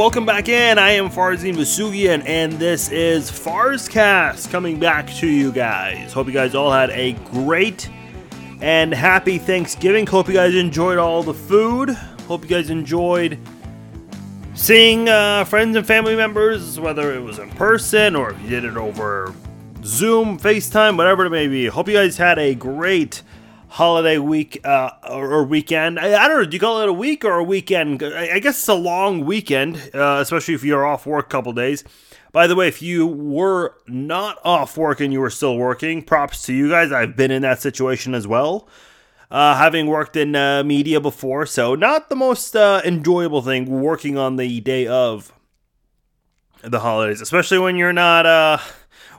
welcome back in. I am Farzine Vasugian, and this is Farzcast coming back to you guys. Hope you guys all had a great and happy Thanksgiving. Hope you guys enjoyed all the food. Hope you guys enjoyed seeing friends and family members, whether it was in person or if you did it over Zoom, FaceTime, whatever it may be. Hope you guys had a great holiday week or weekend. I don't know, do you call it a week or a weekend? I guess it's a long weekend, especially if you're off work a couple days. By the way, if you were not off work and you were still working, props to you guys. I've been in that situation as well, having worked in media before, so not the most enjoyable thing, working on the day of the holidays, especially when you're not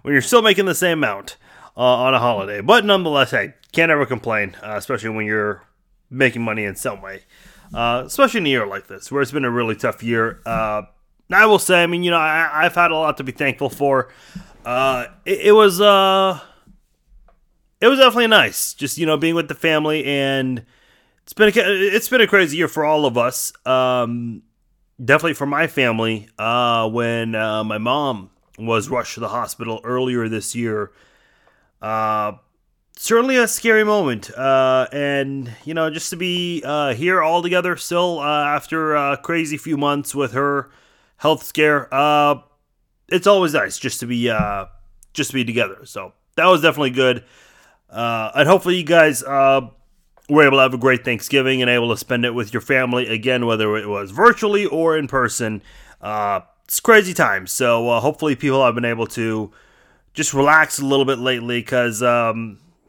when you're still making the same amount on a holiday. But nonetheless, hey, can't ever complain, especially when you're making money in some way, especially in a year like this where it's been a really tough year. I will say, I mean, you know, I've had a lot to be thankful for. It was definitely nice, just, you know, being with the family, and it's been a crazy year for all of us. Definitely for my family, when my mom was rushed to the hospital earlier this year. Certainly a scary moment, and, you know, just to be here all together still after a crazy few months with her health scare. It's always nice just to be together. So that was definitely good. And hopefully you guys were able to have a great Thanksgiving and able to spend it with your family again, whether it was virtually or in person. It's crazy time. So hopefully people have been able to just relax a little bit lately, because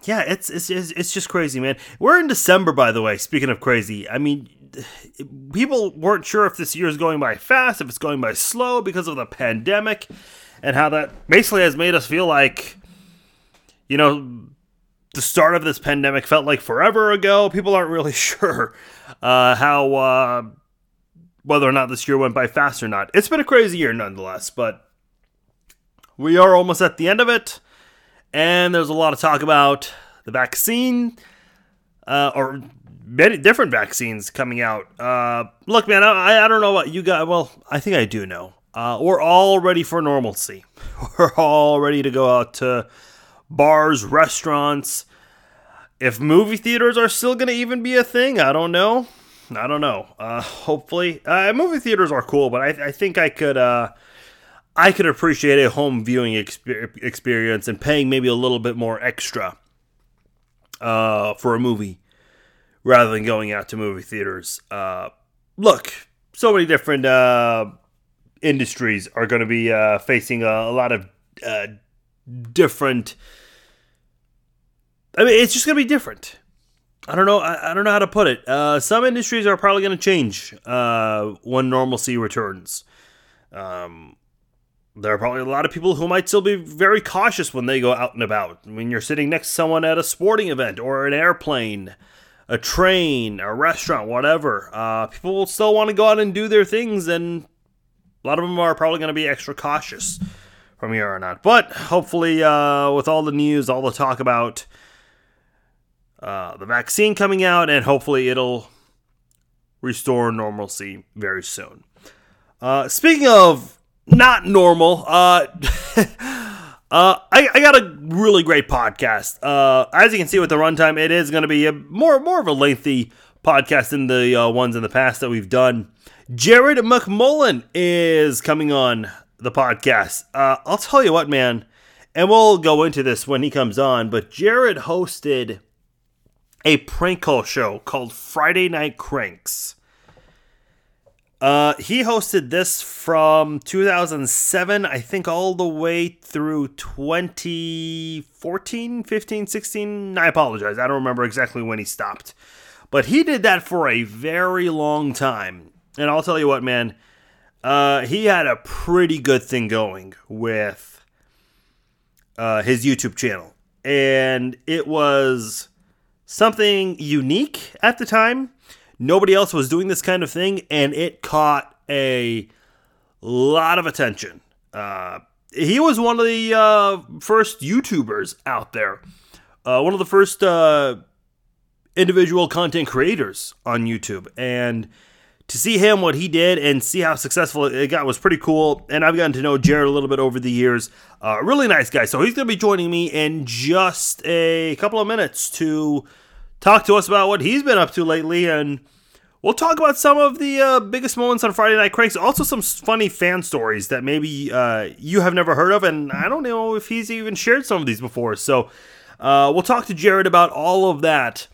yeah, it's just crazy, man. We're in December, by the way. Speaking of crazy, I mean, people weren't sure if this year is going by fast, if it's going by slow, because of the pandemic and how that basically has made us feel like, you know, the start of this pandemic felt like forever ago. People aren't really sure how whether or not this year went by fast or not. It's been a crazy year nonetheless, but we are almost at the end of it, and there's a lot of talk about the vaccine, or many different vaccines coming out. Look, man, I don't know what you got. Well, I think I do know. We're all ready for normalcy. We're all ready to go out to bars, restaurants. If movie theaters are still going to even be a thing, I don't know. Hopefully. Movie theaters are cool, but I think I could appreciate a home viewing experience and paying maybe a little bit more extra for a movie rather than going out to movie theaters. Look, so many different industries are going to be facing a lot of different. I mean, it's just going to be different. I don't know. I don't know how to put it. Some industries are probably going to change when normalcy returns. There are probably a lot of people who might still be very cautious when they go out and about. When you're sitting next to someone at a sporting event or an airplane, a train, a restaurant, whatever. People will still want to go out and do their things, and a lot of them are probably going to be extra cautious from here on out. But hopefully, with all the news, all the talk about the vaccine coming out, and hopefully it'll restore normalcy very soon. Speaking of not normal, I got a really great podcast. As you can see with the runtime, it is going to be a more of a lengthy podcast than the ones in the past that we've done. Jared McMullen is coming on the podcast. I'll tell you what, man, and we'll go into this when he comes on, but Jared hosted a prank call show called Friday Night Cranks. He hosted this from 2007, I think, all the way through 2014, 15, 16. I apologize. I don't remember exactly when he stopped. But he did that for a very long time. And I'll tell you what, man, he had a pretty good thing going with his YouTube channel. And it was something unique at the time. Nobody else was doing this kind of thing, and it caught a lot of attention. He was one of the first YouTubers out there. One of the first individual content creators on YouTube. And to see him, what he did, and see how successful it got was pretty cool. And I've gotten to know Jared a little bit over the years. Really nice guy. So he's going to be joining me in just a couple of minutes to talk to us about what he's been up to lately. And we'll talk about some of the biggest moments on Friday Night Cranks. Also some funny fan stories that maybe you have never heard of. And I don't know if he's even shared some of these before. So we'll talk to Jared about all of that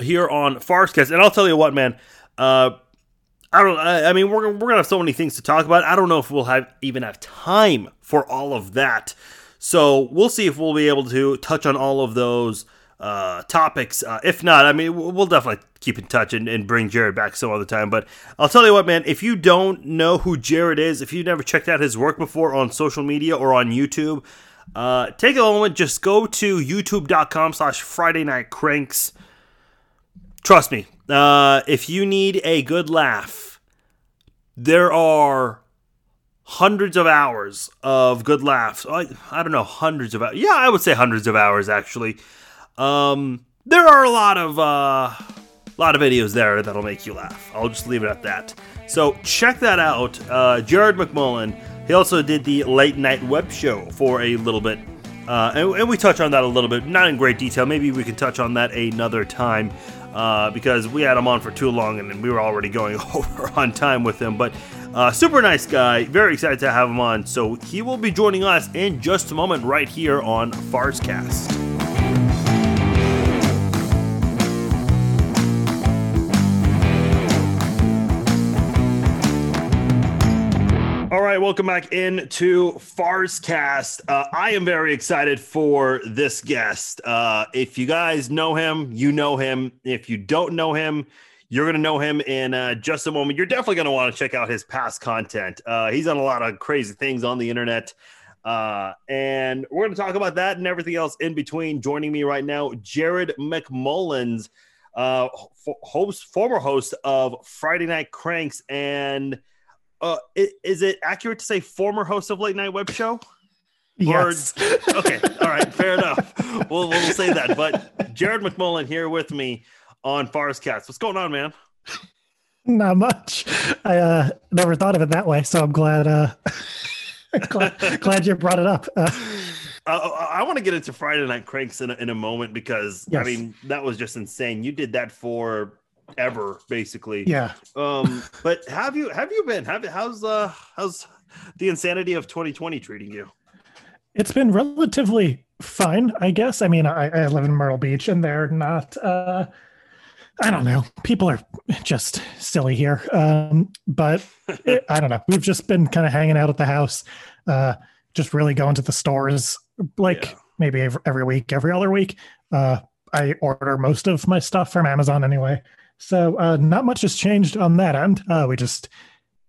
here on Farzcast. And I'll tell you what, man. I mean, we're gonna have so many things to talk about. I don't know if we'll even have time for all of that. So we'll see if we'll be able to touch on all of those topics. If not, I mean, we'll definitely keep in touch and bring Jared back some other time. But I'll tell you what, man. If you don't know who Jared is, if you've never checked out his work before on social media or on YouTube, take a moment. Just go to YouTube.com/Friday Night Cranks. Trust me. If you need a good laugh, there are hundreds of hours of good laughs. I don't know, hundreds of hours. Yeah, I would say hundreds of hours, actually. There are a lot of videos there that'll make you laugh. I'll just leave it at that. So check that out. Jared McMullen, he also did the Late Night Web Show for a little bit. And we touch on that a little bit. Not in great detail. Maybe we can touch on that another time. Because we had him on for too long and we were already going over on time with him. But super nice guy. Very excited to have him on. So he will be joining us in just a moment right here on Farzcast. All right, welcome back into Farzcast. I am very excited for this guest. If you guys know him, you know him. If you don't know him, you're going to know him in just a moment. You're definitely going to want to check out his past content. He's done a lot of crazy things on the internet. And we're going to talk about that and everything else in between. Joining me right now, Jared McMullen's former host of Friday Night Cranks and... is it accurate to say former host of Late Night Web Show? Yes. Or, okay. All right. Fair enough. We'll say that. But Jared McMullen here with me on Farzcast. What's going on, man? Not much. I never thought of it that way, so I'm glad. Glad you brought it up. I want to get into Friday Night Cranks in a moment because yes. I mean that was just insane. You did that for. Ever basically, yeah. But have you been? How's the insanity of 2020 treating you? It's been relatively fine, I guess. I mean, I live in Myrtle Beach, and they're not. I don't know. People are just silly here. But I don't know. We've just been kind of hanging out at the house, just really going to the stores, like yeah. Maybe every week, every other week. I order most of my stuff from Amazon anyway. So not much has changed on that end. We just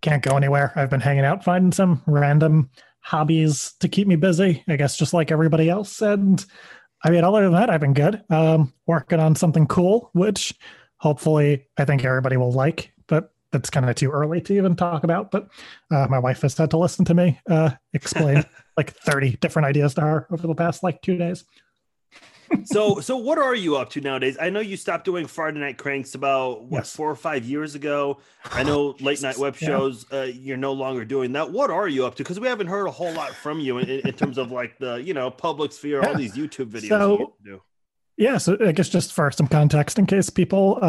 can't go anywhere. I've been hanging out, finding some random hobbies to keep me busy, I guess, just like everybody else. And I mean, other than that, I've been good. Working on something cool, which hopefully I think everybody will like, but that's kind of too early to even talk about. But my wife has had to listen to me explain like 30 different ideas to her over the past like 2 days. So what are you up to nowadays? I know you stopped doing Friday Night Cranks about what, yes. 4 or 5 years ago. I know late night web shows, yeah. You're no longer doing that. What are you up to? Because we haven't heard a whole lot from you in terms of like the, you know, public sphere, yeah. All these YouTube videos. So, you do. Yeah. So I guess just for some context in case people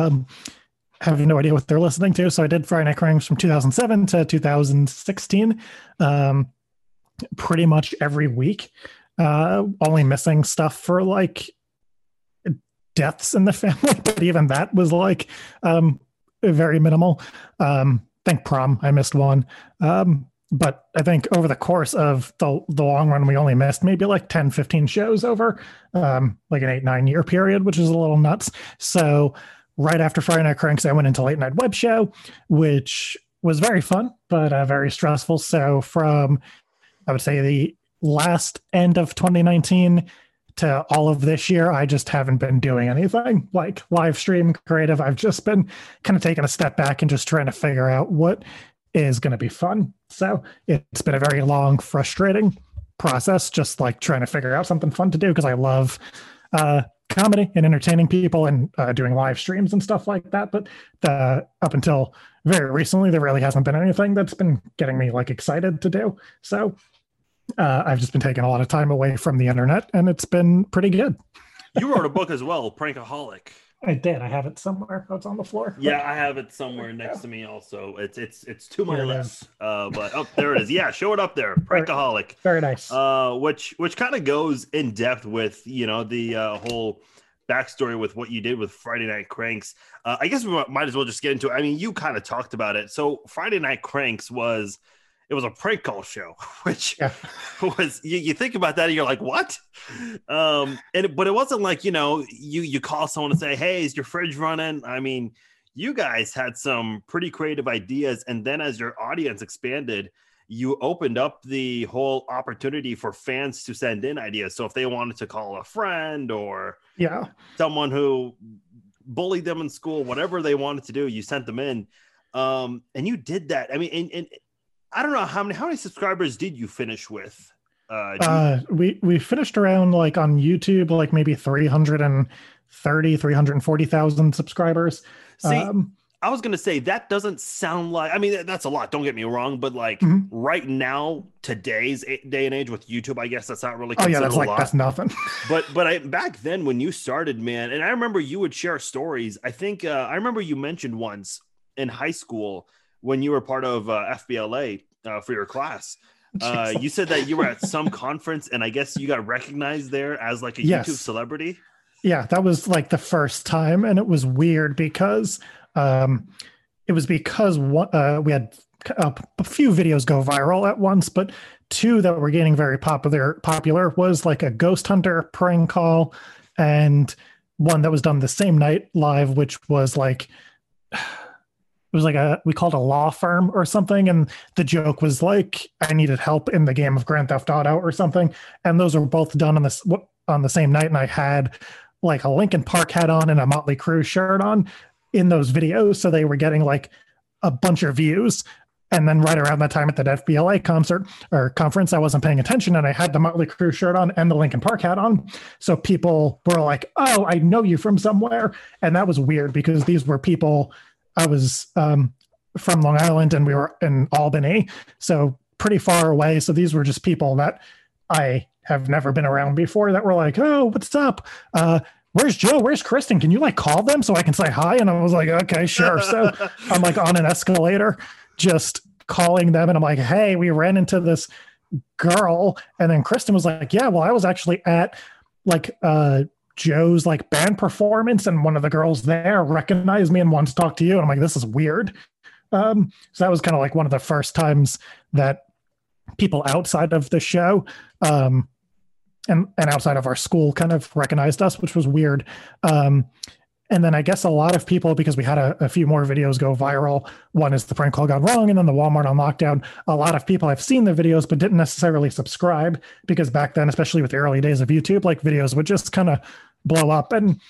have no idea what they're listening to. So I did Friday Night Cranks from 2007 to 2016, pretty much every week. Only missing stuff for like deaths in the family, but even that was like very minimal. Think prom, I missed one. But I think over the course of the long run, we only missed maybe like 10, 15 shows over like an 8-9 year period, which is a little nuts. So right after Friday Night Cranks, I went into Late Night Web Show, which was very fun, but very stressful. So from, I would say the last end of 2019 to all of this year, I just haven't been doing anything like live stream creative. I've just been kind of taking a step back and just trying to figure out what is going to be fun. So it's been a very long, frustrating process, just like trying to figure out something fun to do because I love comedy and entertaining people and doing live streams and stuff like that. But up until very recently, there really hasn't been anything that's been getting me like excited to do. So I've just been taking a lot of time away from the internet, and it's been pretty good. You wrote a book as well, Prankaholic. I did. I have it somewhere. Oh, it's on the floor. Yeah, I have it somewhere next to me also. It's to my left. But oh, there it is. Yeah, show it up there. Prankaholic. Very nice. Which kind of goes in depth with, you know, the whole backstory with what you did with Friday Night Cranks. I guess we might as well just get into it. I mean, you kind of talked about it. So Friday Night Cranks was a prank call show, which was, you think about that and you're like, what? But it wasn't like, you know, you call someone and say, hey, is your fridge running? I mean, you guys had some pretty creative ideas. And then as your audience expanded, you opened up the whole opportunity for fans to send in ideas. So if they wanted to call a friend or someone who bullied them in school, whatever they wanted to do, you sent them in. And you did that. I mean, and I don't know how many subscribers did you finish with? We finished around, like, on YouTube, like maybe 330, 340,000 subscribers. See, I was going to say that doesn't sound like, I mean, that's a lot. Don't get me wrong. But like right now, today's day and age with YouTube, I guess that's not really considered a lot. That's nothing. but back then when you started, man, and I remember you would share stories. I think I remember you mentioned once in high school when you were part of FBLA for your class, you said that you were at some conference and I guess you got recognized there as like a YouTube celebrity. Yeah, that was like the first time. And it was weird because we had a few videos go viral at once, but two that were getting very popular was like a ghost hunter prank call and one that was done the same night live, which was like... It was like we called a law firm or something. And the joke was like, I needed help in the game of Grand Theft Auto or something. And those were both done on the same night. And I had like a Linkin Park hat on and a Motley Crue shirt on in those videos. So they were getting like a bunch of views. And then right around that time at that FBLA concert or conference, I wasn't paying attention and I had the Motley Crue shirt on and the Linkin Park hat on. So people were like, oh, I know you from somewhere. And that was weird because these were people... I was from Long Island and we were in Albany, so pretty far away. So these were just people that I have never been around before that were like, oh, what's up? Where's Joe? Where's Kristen? Can you like call them so I can say hi? And I was like, okay, sure. So I'm like on an escalator just calling them and I'm like, hey, we ran into this girl. And then Kristen was like, yeah, well, I was actually at like Joe's like band performance and one of the girls there recognized me and wanted to talk to you. And I'm like, this is weird. So that was kind of like one of the first times that people outside of the show and outside of our school kind of recognized us, which was weird. And then I guess a lot of people, because we had a few more videos go viral. One is the prank call gone wrong and then the Walmart on lockdown. A lot of people have seen the videos, but didn't necessarily subscribe because back then, especially with the early days of YouTube, like videos would just kind of blow up and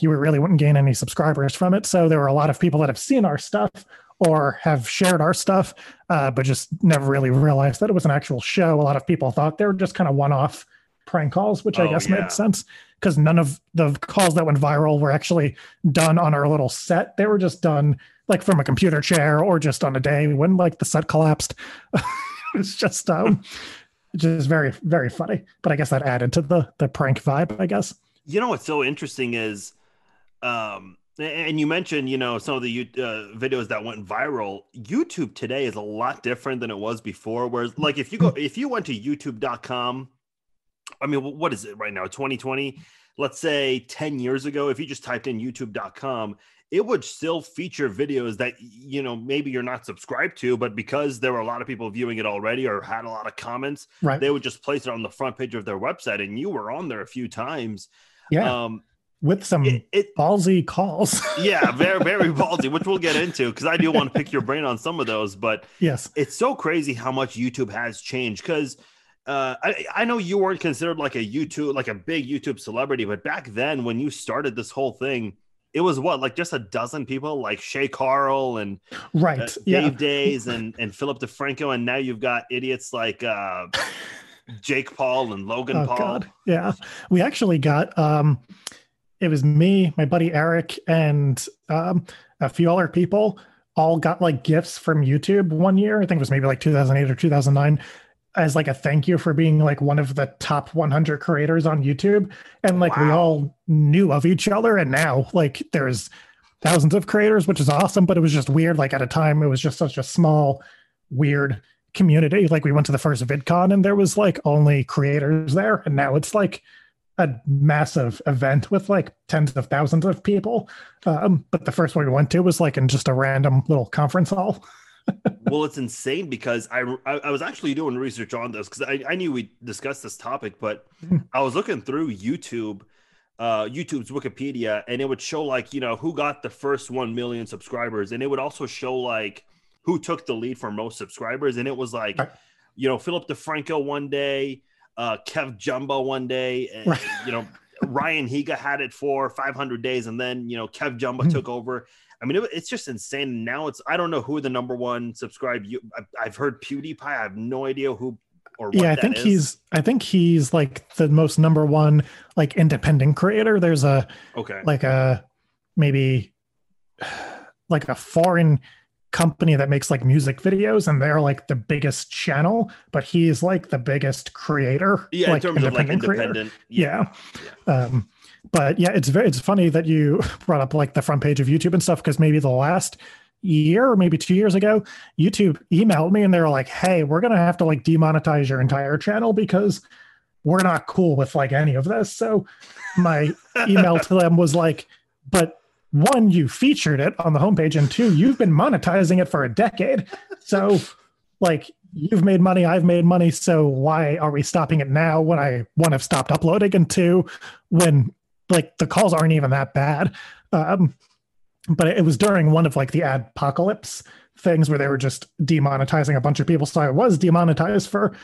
you really wouldn't gain any subscribers from it. So there were a lot of people that have seen our stuff or have shared our stuff, but just never really realized that it was an actual show. A lot of people thought they were just kind of one-off prank calls, which I guess made sense because none of the calls that went viral were actually done on our little set. They were just done like from a computer chair or just on a day when like the set collapsed. It's just very, very funny. But I guess that added to the prank vibe, I guess. You know, what's so interesting is, and you mentioned, you know, some of the videos that went viral. YouTube today is a lot different than it was before. Whereas like, if you went to youtube.com, I mean, what is it right now? 2020, let's say 10 years ago, if you just typed in youtube.com, it would still feature videos that, you know, maybe you're not subscribed to, but because there were a lot of people viewing it already or had a lot of comments, they would just place it on the front page of their website. And you were on there a few times. Yeah. With some ballsy calls. Yeah. Very, very ballsy, which we'll get into. Cause I do want to pick your brain on some of those, but yes, it's so crazy how much YouTube has changed. Cause I know you weren't considered like a YouTube, like a big YouTube celebrity, but back then when you started this whole thing, it was what, like just a dozen people like Shay Carl and Dave Days and Philip DeFranco. And now you've got idiots like Jake Paul and Logan Paul. God. Yeah. We actually got, it was me, my buddy Eric, and a few other people all got like gifts from YouTube one year. I think it was maybe like 2008 or 2009 as like a thank you for being like one of the top 100 creators on YouTube. And like, wow, we all knew of each other. And now like there's thousands of creators, which is awesome, but it was just weird. Like at a time, it was just such a small, weird community. Like we went to the first VidCon and there was like only creators there. And now it's like a massive event with like tens of thousands of people. But the first one we went to was like in just a random little conference hall. Well, it's insane because I was actually doing research on this because I knew we discussed this topic, but I was looking through YouTube, YouTube's Wikipedia, and it would show like, you know, who got the first 1 million subscribers. And it would also show like who took the lead for most subscribers. And it was like, you know, Philip DeFranco one day, Kev Jumba one day, and, you know, Ryan Higa had it for 500 days. And then, you know, Kev Jumba took over. I mean, it's just insane. Now it's, I don't know who the number one subscribe. I've heard PewDiePie. I have no idea who or what. Yeah, I think he's like the most number one, like independent creator. There's a, like a, maybe like a foreign company that makes like music videos and they're like the biggest channel, but he's like the biggest creator. Yeah, like, in terms of like independent. Yeah. But yeah, it's funny that you brought up like the front page of YouTube and stuff, because maybe the last year or maybe 2 years ago, YouTube emailed me and they were like, hey, we're going to have to like demonetize your entire channel because we're not cool with like any of this. So my email to them was like, but one, you featured it on the homepage, and two, you've been monetizing it for a decade. So like you've made money, I've made money. So why are we stopping it now when I, one, I've stopped uploading, and two, when like the calls aren't even that bad. But it was during one of like the adpocalypse things where they were just demonetizing a bunch of people. So I was demonetized for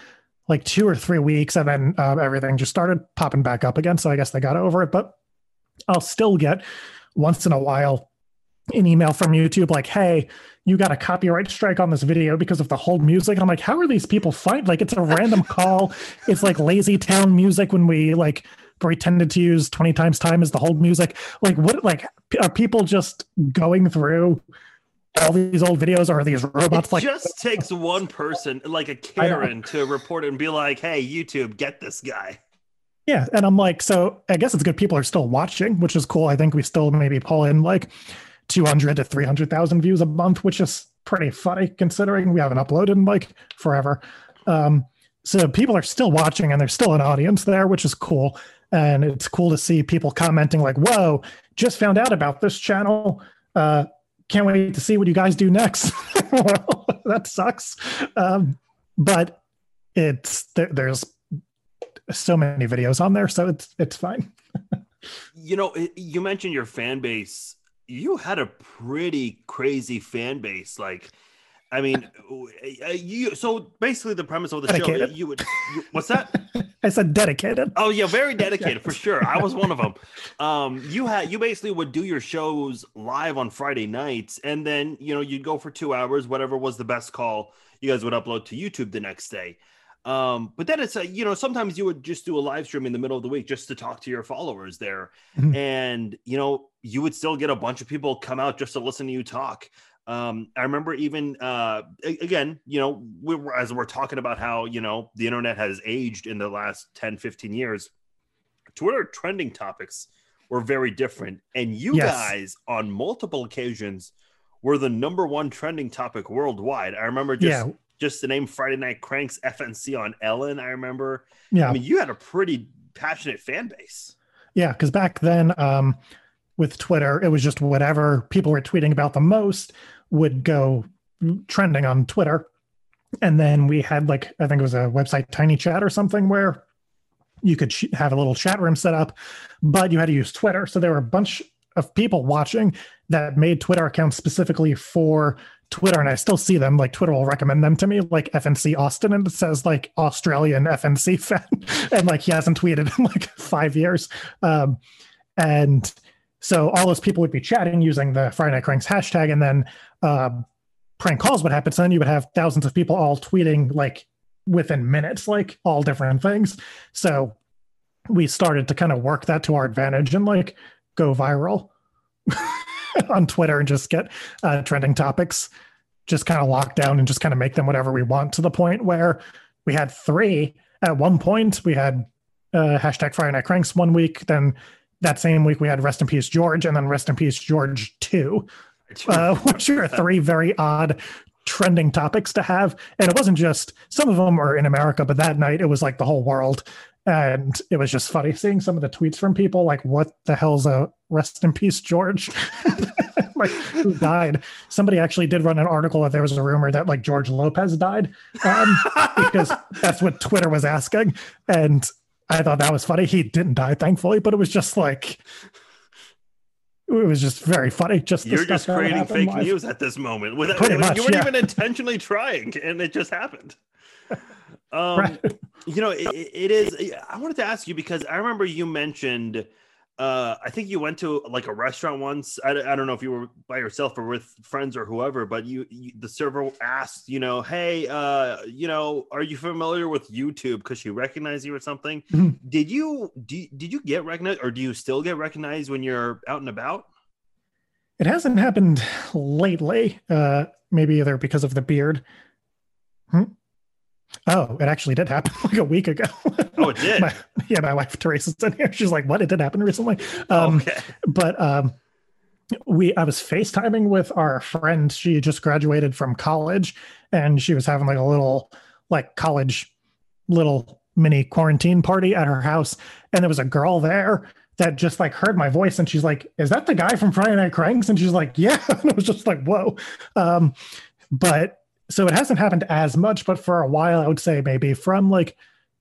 like 2 or 3 weeks, and then everything just started popping back up again. So I guess they got over it, but I'll still get once in a while an email from YouTube like, hey, you got a copyright strike on this video because of the whole music. And I'm like, how are these people find? Like, it's a random call. It's like Lazy Town music when we like pretended to use 20 times time as the whole music. Like, what, like, are people just going through all these old videos, or are these robots? It like just takes one person, like a Karen, to report it and be like, hey, YouTube, get this guy. Yeah. And I'm like, so I guess it's good people are still watching, which is cool. I think we still maybe pull in like 200 to 300,000 views a month, which is pretty funny considering we haven't uploaded in like forever. So people are still watching and there's still an audience there, which is cool. And it's cool to see people commenting like, whoa, just found out about this channel. Can't wait to see what you guys do next. Well, that sucks. But there's so many videos on there, so it's fine. You know, you mentioned your fan base. You had a pretty crazy fan base. Like, I mean, so basically the premise of the show, you what's that? I said dedicated. Oh yeah, very dedicated for sure. I was one of them. You basically would do your shows live on Friday nights, and then, you know, you'd go for 2 hours, whatever was the best call, you guys would upload to YouTube the next day. But then it's you know, sometimes you would just do a live stream in the middle of the week just to talk to your followers there. And, you know, you would still get a bunch of people come out just to listen to you talk. I remember even, again, you know, as we're talking about how, you know, the internet has aged in the last 10, 15 years, Twitter trending topics were very different. And you guys on multiple occasions were the number one trending topic worldwide. I remember just the name Friday Night Cranks FNC on Ellen, I remember. Yeah. I mean, you had a pretty passionate fan base. Yeah, because back then with Twitter, it was just whatever people were tweeting about the most would go trending on Twitter. And then we had like, I think it was a website, Tiny Chat or something, where you could have a little chat room set up, but you had to use Twitter. So there were a bunch of people watching that made Twitter accounts specifically for Twitter, and I still see them. Like, Twitter will recommend them to me, like FNC Austin, and it says like Australian FNC fan, and like he hasn't tweeted in like 5 years. And so all those people would be chatting using the Friday Night Cranks hashtag, and then prank calls would happen. So then you would have thousands of people all tweeting like within minutes, like all different things. So we started to kind of work that to our advantage and like go viral on Twitter and just get trending topics, just kind of locked down and just kind of make them whatever we want, to the point where we had three. At one point we had hashtag Friday Night Cranks one week. Then that same week we had Rest in Peace George, and then Rest in Peace George 2, which are three very odd trending topics to have. And it wasn't just, some of them were in America, but that night it was like the whole world. And it was just funny seeing some of the tweets from people like, what the hell's a Rest in Peace George? Like, who died? Somebody actually did run an article that there was a rumor that like George Lopez died, because that's what Twitter was asking. And I thought that was funny. He didn't die, thankfully, but it was just like, it was just very funny. Just you're just creating fake news at this moment. You weren't even intentionally trying, and it just happened. Right. You know, it is. I wanted to ask you because I remember you mentioned, I think you went to like a restaurant once. I don't know if you were by yourself or with friends or whoever, but you the server asked, you know, hey, you know, are you familiar with YouTube? Because she recognized you or something. Mm-hmm. Did you get recognized, or do you still get recognized when you're out and about? It hasn't happened lately. Maybe either because of the beard. Oh, it actually did happen like a week ago. Oh, it did? My wife Teresa's in here. She's like, what? It did happen recently. Okay. But I was FaceTiming with our friend. She just graduated from college, and she was having like a little like college little mini quarantine party at her house. And there was a girl there that just like heard my voice, and she's like, is that the guy from Friday Night Cranks? And she's like, yeah. And I was just like, whoa. So it hasn't happened as much, but for a while, I would say maybe from like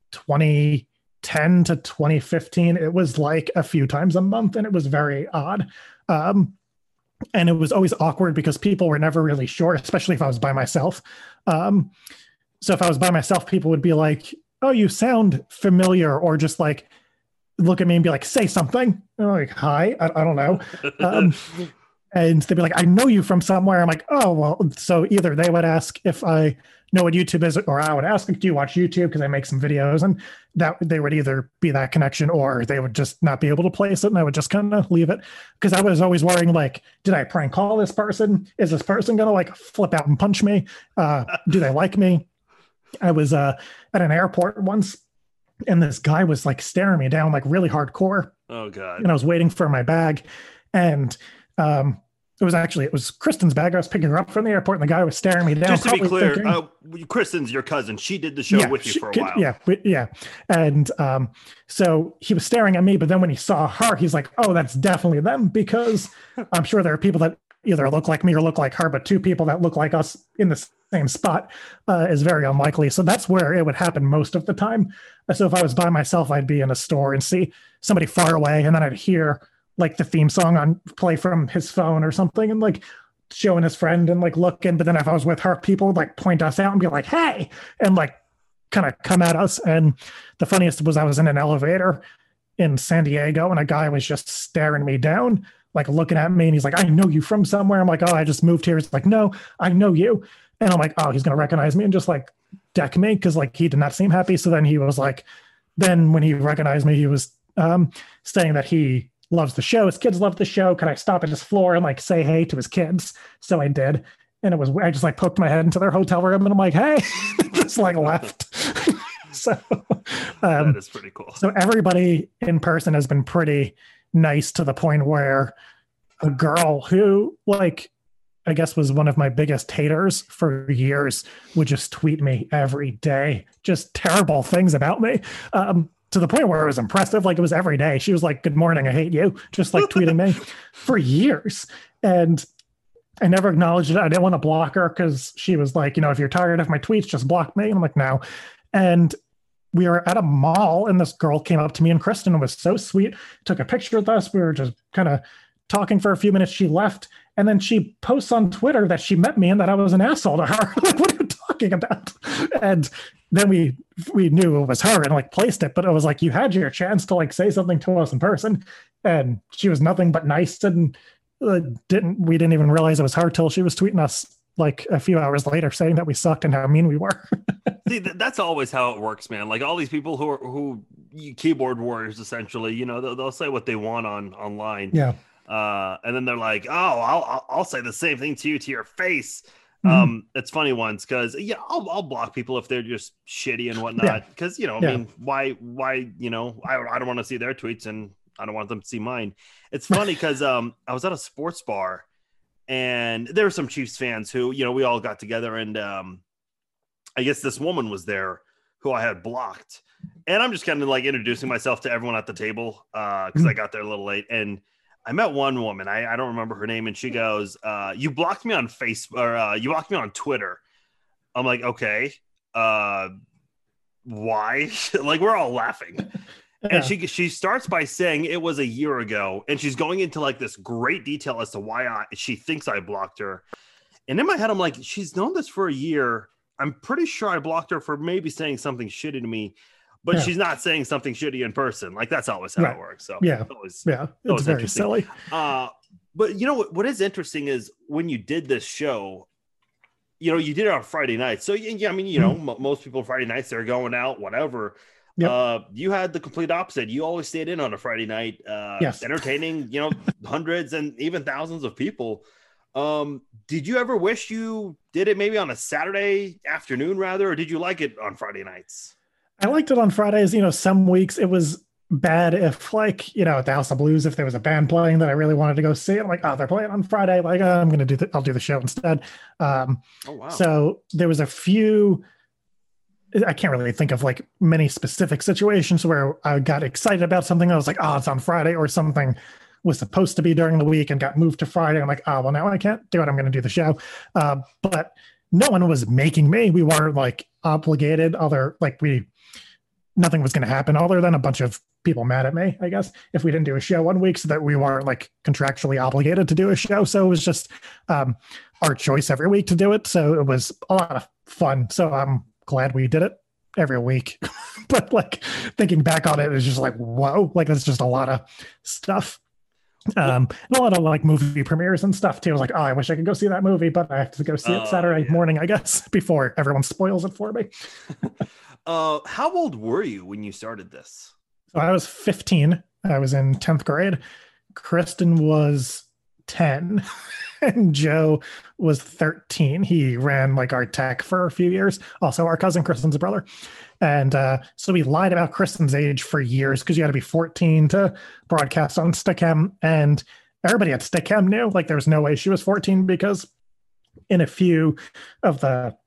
2010 to 2015, it was like a few times a month, and it was very odd. And it was always awkward because people were never really sure, especially if I was by myself. So if I was by myself, people would be like, oh, you sound familiar, or just like look at me and be like, say something. And I'm like, hi, I don't know. And they'd be like, I know you from somewhere. I'm like, oh, well, so either they would ask if I know what YouTube is, or I would ask, do you watch YouTube? Because I make some videos, and that they would either be that connection, or they would just not be able to place it. And I would just kind of leave it, because I was always worrying, like, did I prank call this person? Is this person going to like flip out and punch me? Do they like me? I was at an airport once, and this guy was like staring me down like really hardcore. Oh, God. And I was waiting for my bag, and it was Kristen's bag. I was picking her up from the airport, and the guy was staring me down. Just to be clear, thinking, Kristen's your cousin. She did the show with you for a while. Yeah. And so he was staring at me, but then when he saw her, he's like, oh, that's definitely them, because I'm sure there are people that either look like me or look like her, but two people that look like us in the same spot is very unlikely. So that's where it would happen most of the time. So if I was by myself, I'd be in a store and see somebody far away, and then I'd hear like the theme song on play from his phone or something, and like showing his friend and like looking. But then if I was with her, people would like point us out and be like, hey, and like kind of come at us. And the funniest was I was in an elevator in San Diego, and a guy was just staring me down, like looking at me. And he's like, I know you from somewhere. I'm like, oh, I just moved here. He's like, no, I know you. And I'm like, oh, he's going to recognize me and just like deck me. Cause like he did not seem happy. So then he was like, then when he recognized me, he was saying that he loves the show. His kids love the show. Could I stop at his floor and like say hey to his kids? So I did, and it was, I just like poked my head into their hotel room, and I'm like, hey, just like left. So that is pretty cool. So everybody in person has been pretty nice, to the point where a girl who like I guess was one of my biggest haters for years would just tweet me every day, just terrible things about me. To the point where it was impressive. Like it was every day. She was like, good morning, I hate you. Just like tweeting me for years. And I never acknowledged it. I didn't want to block her, because she was like, you know, if you're tired of my tweets, just block me. And I'm like, no. And we were at a mall, and this girl came up to me, and Kristen was so sweet, took a picture with us. We were just kind of talking for a few minutes. She left. And then she posts on Twitter that she met me and that I was an asshole to her. Like, what are you talking about? And then we knew it was her and like placed it, but it was like, you had your chance to like say something to us in person, and she was nothing but nice, and we didn't even realize it was her till she was tweeting us like a few hours later saying that we sucked and how mean we were. See, that's always how it works, man. Like all these people who are keyboard warriors, essentially, you know, they'll say what they want online. Yeah. And then they're like, oh, I'll say the same thing to you, to your face. Mm-hmm. It's funny once, because I'll block people if they're just shitty and whatnot, because I mean, why you know, I don't want to see their tweets and I don't want them to see mine. It's funny because I was at a sports bar and there were some Chiefs fans who, you know, we all got together, and I guess this woman was there who I had blocked, and I'm just kind of like introducing myself to everyone at the table because I got there a little late, and I met one woman, I don't remember her name, and she goes, you blocked me on Facebook, or you blocked me on Twitter. I'm like, okay, why? Like, we're all laughing. Yeah. And she starts by saying it was a year ago, and she's going into like this great detail as to why she thinks I blocked her. And in my head, I'm like, she's known this for a year. I'm pretty sure I blocked her for maybe saying something shitty to me. But she's not saying something shitty in person. Like, that's always how it works. So it's very silly. But you know what is interesting is when you did this show, you know, you did it on Friday night. So yeah, I mean, you know, most people Friday nights they're going out, whatever. Yep. You had the complete opposite. You always stayed in on a Friday night, entertaining, you know, hundreds and even thousands of people. Did you ever wish you did it maybe on a Saturday afternoon rather, or did you like it on Friday nights? I liked it on Fridays. You know, some weeks it was bad if, like, you know, at the House of Blues, if there was a band playing that I really wanted to go see, I'm like, oh, they're playing on Friday. Like, oh, I'm going to I'll do the show instead. Oh, wow. So there was a few, I can't really think of like many specific situations where I got excited about something. I was like, oh, it's on Friday, or something was supposed to be during the week and got moved to Friday. I'm like, oh, well, now I can't do it. I'm going to do the show. But no one was making me. We weren't like obligated. Nothing was going to happen other than a bunch of people mad at me, I guess, if we didn't do a show one week, so that we weren't like contractually obligated to do a show. So it was just our choice every week to do it. So it was a lot of fun. So I'm glad we did it every week. But like thinking back on it, it's just like, whoa, like that's just a lot of stuff. And a lot of like movie premieres and stuff too. I was like, oh, I wish I could go see that movie, but I have to go see it Saturday morning, I guess, before everyone spoils it for me. How old were you when you started this? So I was 15. I was in 10th grade. Kristen was 10 and Joe was 13. He ran like our tech for a few years. Also our cousin, Kristen's a brother. And so we lied about Kristen's age for years because you had to be 14 to broadcast on Stickam, and everybody at Stickam knew, like there was no way she was 14, because in a few of the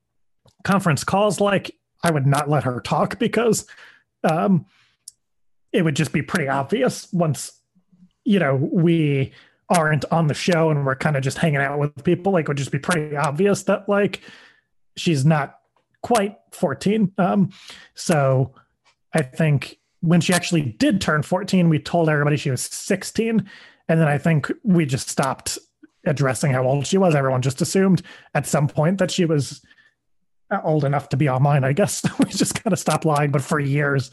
conference calls, like I would not let her talk because it would just be pretty obvious once, you know, we aren't on the show and we're kind of just hanging out with people, like it would just be pretty obvious that like she's not quite 14. So I think when she actually did turn 14, we told everybody she was 16. And then I think we just stopped addressing how old she was. Everyone just assumed at some point that she was old enough to be online, I guess. We just kind of stopped lying. But for years,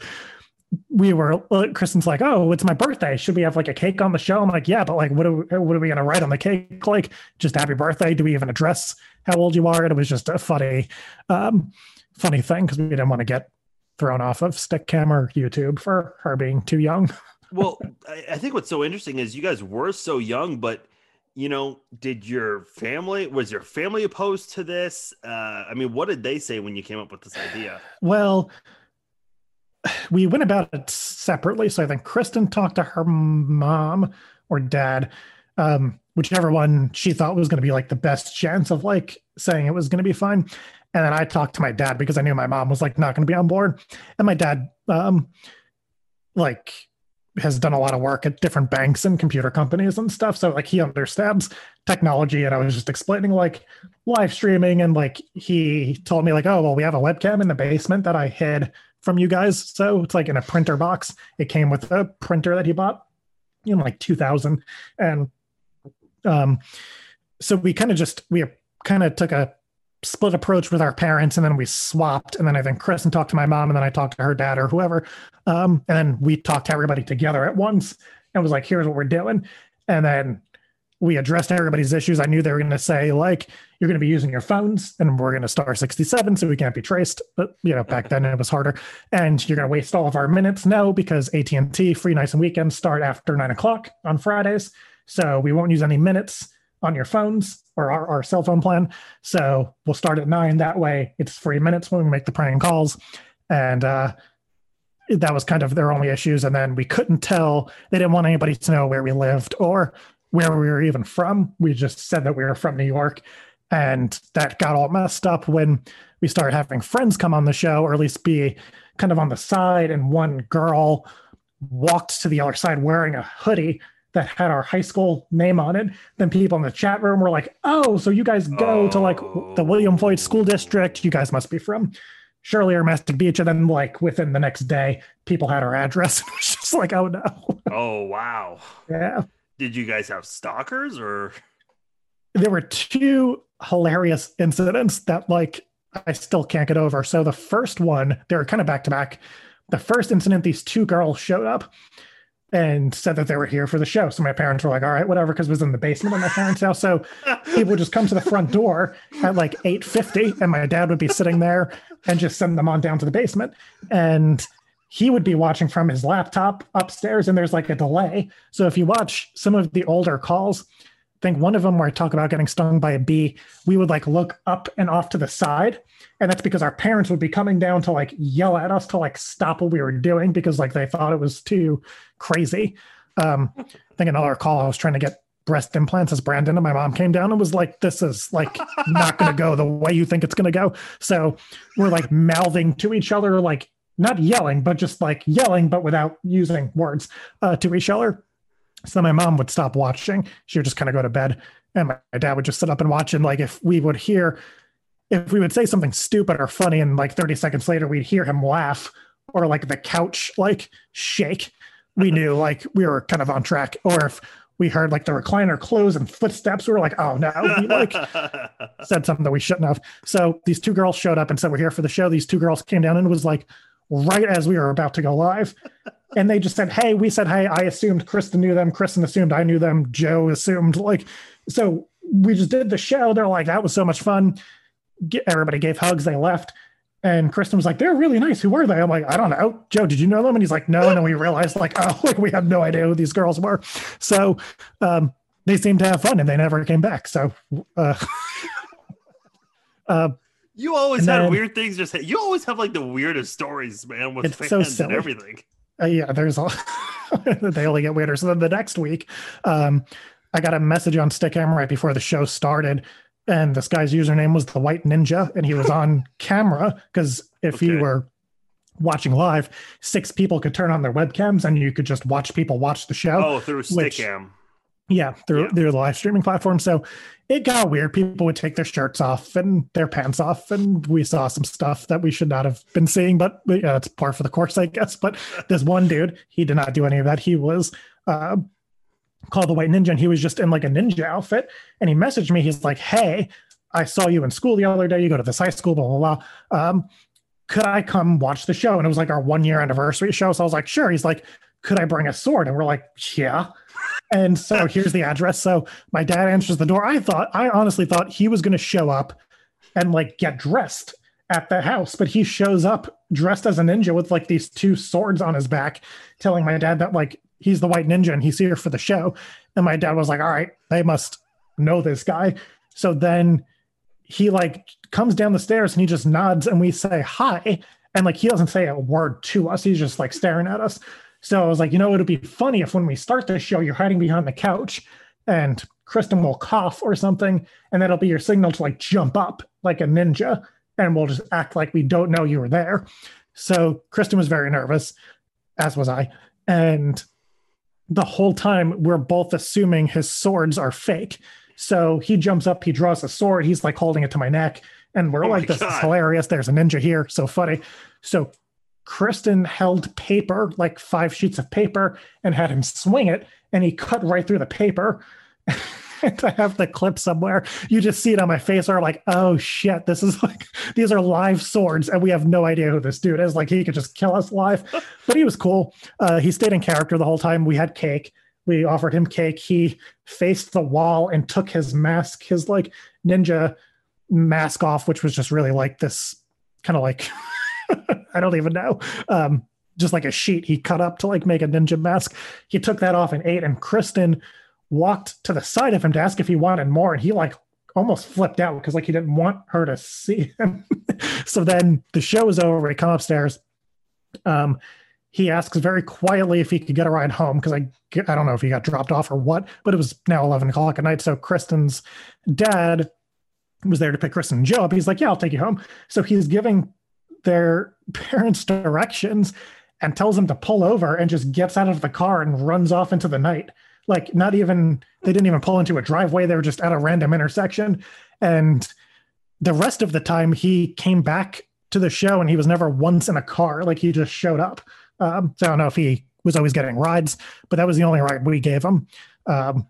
we were, Kristen's like, oh, it's my birthday. Should we have like a cake on the show? I'm like, yeah, but like, what are we going to write on the cake? Like, just happy birthday. Do we even address how old you are? And it was just a funny thing because we didn't want to get thrown off of Stickam or YouTube for her being too young. Well, I think what's so interesting is you guys were so young, but you know, was your family opposed to this? I mean, what did they say when you came up with this idea? Well, we went about it separately. So I think Kristen talked to her mom or dad, whichever one she thought was going to be like the best chance of like saying it was going to be fine. And then I talked to my dad because I knew my mom was like not going to be on board. And my dad, like has done a lot of work at different banks and computer companies and stuff. So like he understands technology, and I was just explaining like live streaming, and like he told me like, oh, well, we have a webcam in the basement that I hid from you guys. So it's like in a printer box. It came with a printer that he bought in like 2000. And so we kind of took a split approach with our parents, and then we swapped. And then I think Kristen talked to my mom, and then I talked to her dad or whoever. And then we talked to everybody together at once and was like, here's what we're doing. And then we addressed everybody's issues. I knew they were going to say, like, you're going to be using your phones and we're going to star 67 so we can't be traced. But, you know, back then it was harder. And you're going to waste all of our minutes now because AT&T, free nights and weekends start after 9 o'clock on Fridays. So we won't use any minutes on your phones or our cell phone plan. So we'll start at 9. That way it's 3 minutes when we make the prank calls. And that was kind of their only issues. And then we couldn't tell. They didn't want anybody to know where we lived or where we were even from. We just said that we were from New York, and that got all messed up when we started having friends come on the show, or at least be kind of on the side. And one girl walked to the other side wearing a hoodie that had our high school name on it. Then people in the chat room were like, oh, so you guys go to like the William Floyd School District. You guys must be from Shirley or Mastic Beach. And then like within the next day, people had our address. It was just like, oh no. Oh, wow. Yeah. Did you guys have stalkers or? There were two hilarious incidents that like I still can't get over. So the first one, they were kind of back to back. The first incident, these two girls showed up and said that they were here for the show. So my parents were like, all right, whatever, because it was in the basement of my parents' house. So people would just come to the front door at like 8:50 and my dad would be sitting there and just send them on down to the basement. And he would be watching from his laptop upstairs, and there's like a delay. So if you watch some of the older calls, I think one of them where I talk about getting stung by a bee, we would like look up and off to the side. And that's because our parents would be coming down to like yell at us to like stop what we were doing because like they thought it was too crazy. I think another call, I was trying to get breast implants as Brandon, and my mom came down and was like, this is like not going to go the way you think it's going to go. So we're like mouthing to each other, like, not yelling, but just like yelling, but without using words to each other. So my mom would stop watching. She would just kind of go to bed. And my dad would just sit up and watch. And like, if we would say something stupid or funny, and like 30 seconds later, we'd hear him laugh or like the couch, like shake. We knew like we were kind of on track. Or if we heard like the recliner close and footsteps, we were like, oh no, we like said something that we shouldn't have. So these two girls showed up and said, we're here for the show. These two girls came down and was like, right as we were about to go live. And they just said, hey, we said, hey, I assumed Kristen knew them. Kristen assumed I knew them. Joe assumed, like, so we just did the show. They're like, that was so much fun. Everybody gave hugs. They left. And Kristen was like, they're really nice. Who were they? I'm like, I don't know. Joe, did you know them? And he's like, no. And then we realized like, oh, like we had no idea who these girls were. So they seemed to have fun and they never came back. So, you always had weird things just hit. You always have like the weirdest stories, man, with fans and everything. Yeah, there's all they only get weirder. So then the next week, I got a message on Stickam right before the show started, and this guy's username was the White Ninja, and he was on camera because if you were watching live, 6 people could turn on their webcams and you could just watch people watch the show. Oh, through Stickam. Yeah, through the live streaming platform. So it got weird. People would take their shirts off and their pants off. And we saw some stuff that we should not have been seeing, but it's par for the course, I guess. But this one dude, he did not do any of that. He was called the White Ninja, and he was just in like a ninja outfit. And he messaged me. He's like, hey, I saw you in school the other day. You go to this high school, blah, blah, blah. Could I come watch the show? And it was like our 1-year anniversary show. So I was like, sure. He's like, could I bring a sword? And we're like, yeah. And so here's the address. So my dad answers the door. I honestly thought he was going to show up and like get dressed at the house, but he shows up dressed as a ninja with like these 2 swords on his back, telling my dad that like he's the White Ninja and he's here for the show. And my dad was like, all right, they must know this guy. So then he like comes down the stairs and he just nods and we say hi. And like, he doesn't say a word to us. He's just like staring at us. So I was like, you know, it'd be funny if when we start the show, you're hiding behind the couch and Kristen will cough or something. And that'll be your signal to like jump up like a ninja. And we'll just act like we don't know you were there. So Kristen was very nervous, as was I. And the whole time we're both assuming his swords are fake. So he jumps up, he draws a sword. He's like holding it to my neck. And we're like, this is hilarious. There's a ninja here. So funny. So Kristen held paper, like 5 sheets of paper, and had him swing it, and he cut right through the paper. And I have the clip somewhere. You just see it on my face, or I'm like, oh shit, this is like, these are live swords, and we have no idea who this dude is. Like, he could just kill us live. But he was cool. He stayed in character the whole time. We had cake. We offered him cake. He faced the wall and took his mask, his like ninja mask off, which was just really like this kind of like, I don't even know. Just like a sheet he cut up to like make a ninja mask. He took that off and ate, and Kristen walked to the side of him to ask if he wanted more. And he like almost flipped out because like he didn't want her to see him. So then the show is over. We come upstairs. He asks very quietly if he could get a ride home because I don't know if he got dropped off or what, but it was now 11 o'clock at night. So Kristen's dad was there to pick Kristen and Joe up. He's like, yeah, I'll take you home. So he's giving their parents directions and tells them to pull over and just gets out of the car and runs off into the night. Like not even, they didn't even pull into a driveway. They were just at a random intersection. And the rest of the time he came back to the show and he was never once in a car. Like he just showed up. So I don't know if he was always getting rides, but that was the only ride we gave him. But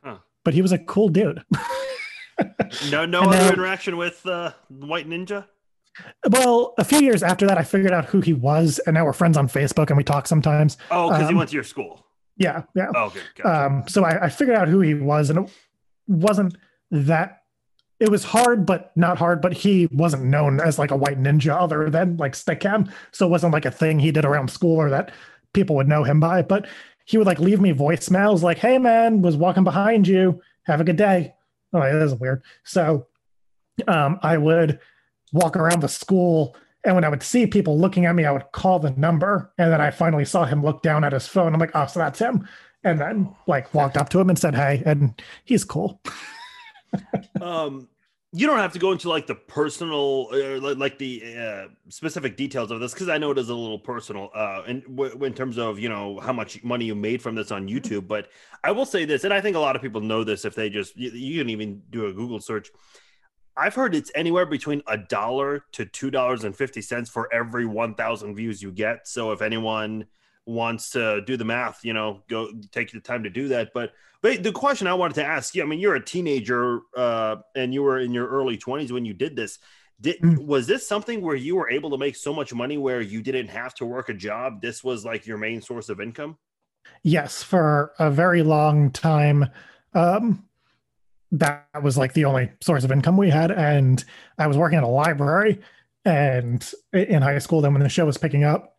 he was a cool dude. No other interaction with White Ninja? Well, a few years after that, I figured out who he was, and now we're friends on Facebook, and we talk sometimes. Oh, because he went to your school. Yeah. Oh, good. Gotcha. So I figured out who he was, and it wasn't that. It was hard, but not hard, but he wasn't known as like a white ninja other than like Stickam. So it wasn't like a thing he did around school or that people would know him by, but he would like leave me voicemails like, hey man, was walking behind you. Have a good day. Oh, that is weird. So I would walk around the school, and when I would see people looking at me, I would call the number. And then I finally saw him look down at his phone. I'm like, oh, so that's him. And then like walked up to him and said, hey, and he's cool. You don't have to go into like the personal, like the specific details of this, because I know it is a little personal in terms of, you know, how much money you made from this on YouTube. But I will say this, and I think a lot of people know this if they just, you can even do a Google search. I've heard it's anywhere between $1 to $2.50 for every 1,000 views you get. So if anyone wants to do the math, you know, go take the time to do that. But the question I wanted to ask you, I mean, you're a teenager and you were in your early 20s when you did this. Was this something where you were able to make so much money where you didn't have to work a job? This was like your main source of income? Yes, for a very long time. That was like the only source of income we had. And I was working at a library and in high school. Then when the show was picking up,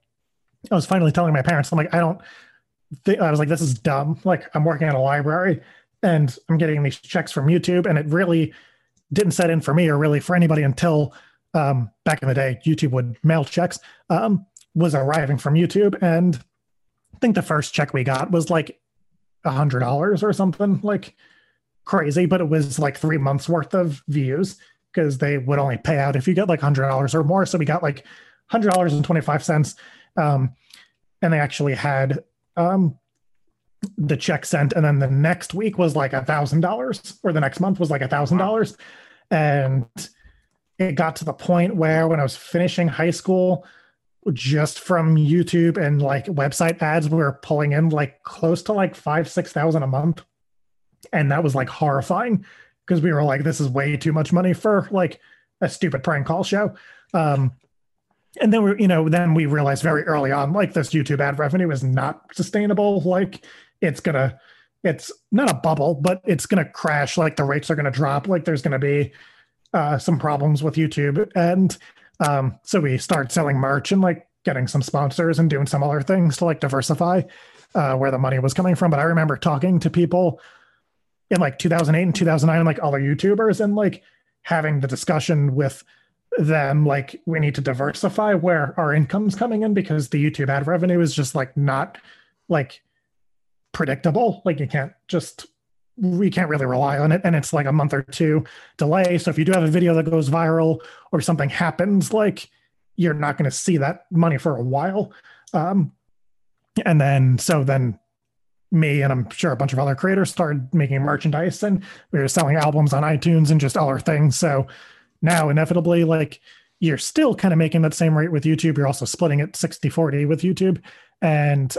I was finally telling my parents, I was like, this is dumb. Like, I'm working at a library and I'm getting these checks from YouTube. And it really didn't set in for me or really for anybody until back in the day, YouTube would mail checks, was arriving from YouTube. And I think the first check we got was like $100 or something like crazy, but it was like 3 months worth of views because they would only pay out if you got like $100 or more. So we got like $100.25. And they actually had the check sent, and then the next week was like $1,000, or the next month was like $1,000. And it got to the point where when I was finishing high school, just from YouTube and like website ads, we were pulling in like close to like $5,000-$6,000 a month. And that was like horrifying because we were like, this is way too much money for like a stupid prank call show. And then we realized very early on, like this YouTube ad revenue is not sustainable. Like it's not a bubble, but it's going to crash. Like the rates are going to drop. Like there's going to be some problems with YouTube. And so we started selling merch and like getting some sponsors and doing some other things to like diversify where the money was coming from. But I remember talking to people in like 2008 and 2009, like other YouTubers, and like having the discussion with them like, we need to diversify where our income's coming in because the YouTube ad revenue is just like not like predictable. Like we can't really rely on it, and it's like a month or two delay. So if you do have a video that goes viral or something happens, like you're not going to see that money for a while. And then me, and I'm sure a bunch of other creators, started making merchandise, and we were selling albums on iTunes and just other things. So now, inevitably, like you're still kind of making that same rate with YouTube. You're also splitting it 60-40 with YouTube. And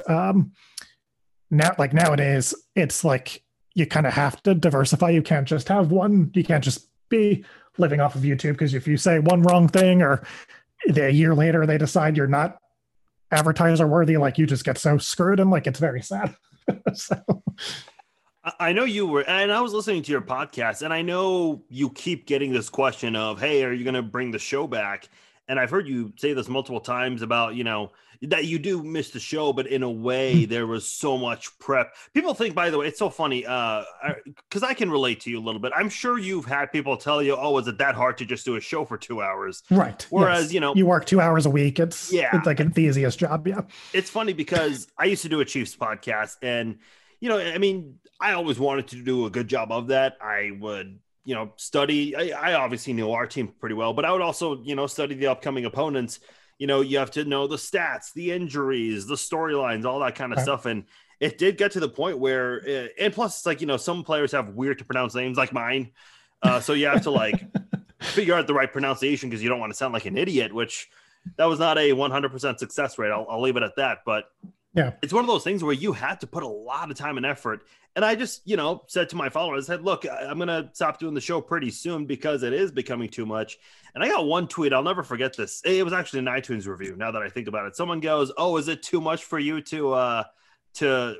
now, like nowadays, it's like you kind of have to diversify. You can't just have one. You can't just be living off of YouTube, because if you say one wrong thing or a year later they decide you're not advertiser worthy, like you just get so screwed, and like it's very sad. So I know you were, and I was listening to your podcast, and I know you keep getting this question of, hey, are you going to bring the show back? And I've heard you say this multiple times about, you know, that you do miss the show, but in a way there was so much prep. People think, by the way, it's so funny, because I can relate to you a little bit. I'm sure you've had people tell you, oh, is it that hard to just do a show for 2 hours? Right. Whereas, yes, you know, you work 2 hours a week. It's like an enthusiast job. Yeah. It's funny because I used to do a Chiefs podcast, and, you know, I mean, I always wanted to do a good job of that. I would, you know, study. I obviously knew our team pretty well, but I would also, you know, study the upcoming opponents. You know, you have to know the stats, the injuries, the storylines, all that kind of stuff. And it did get to the point where, and plus it's like, you know, some players have weird to pronounce names like mine. So you have to like figure out the right pronunciation because you don't want to sound like an idiot, which that was not a 100% success rate. I'll leave it at that. But yeah, it's one of those things where you had to put a lot of time and effort. And I just, you know, said to my followers, I said, look, I'm going to stop doing the show pretty soon because it is becoming too much. And I got one tweet. I'll never forget this. It was actually an iTunes review. Now that I think about it, someone goes, oh, is it too much for you to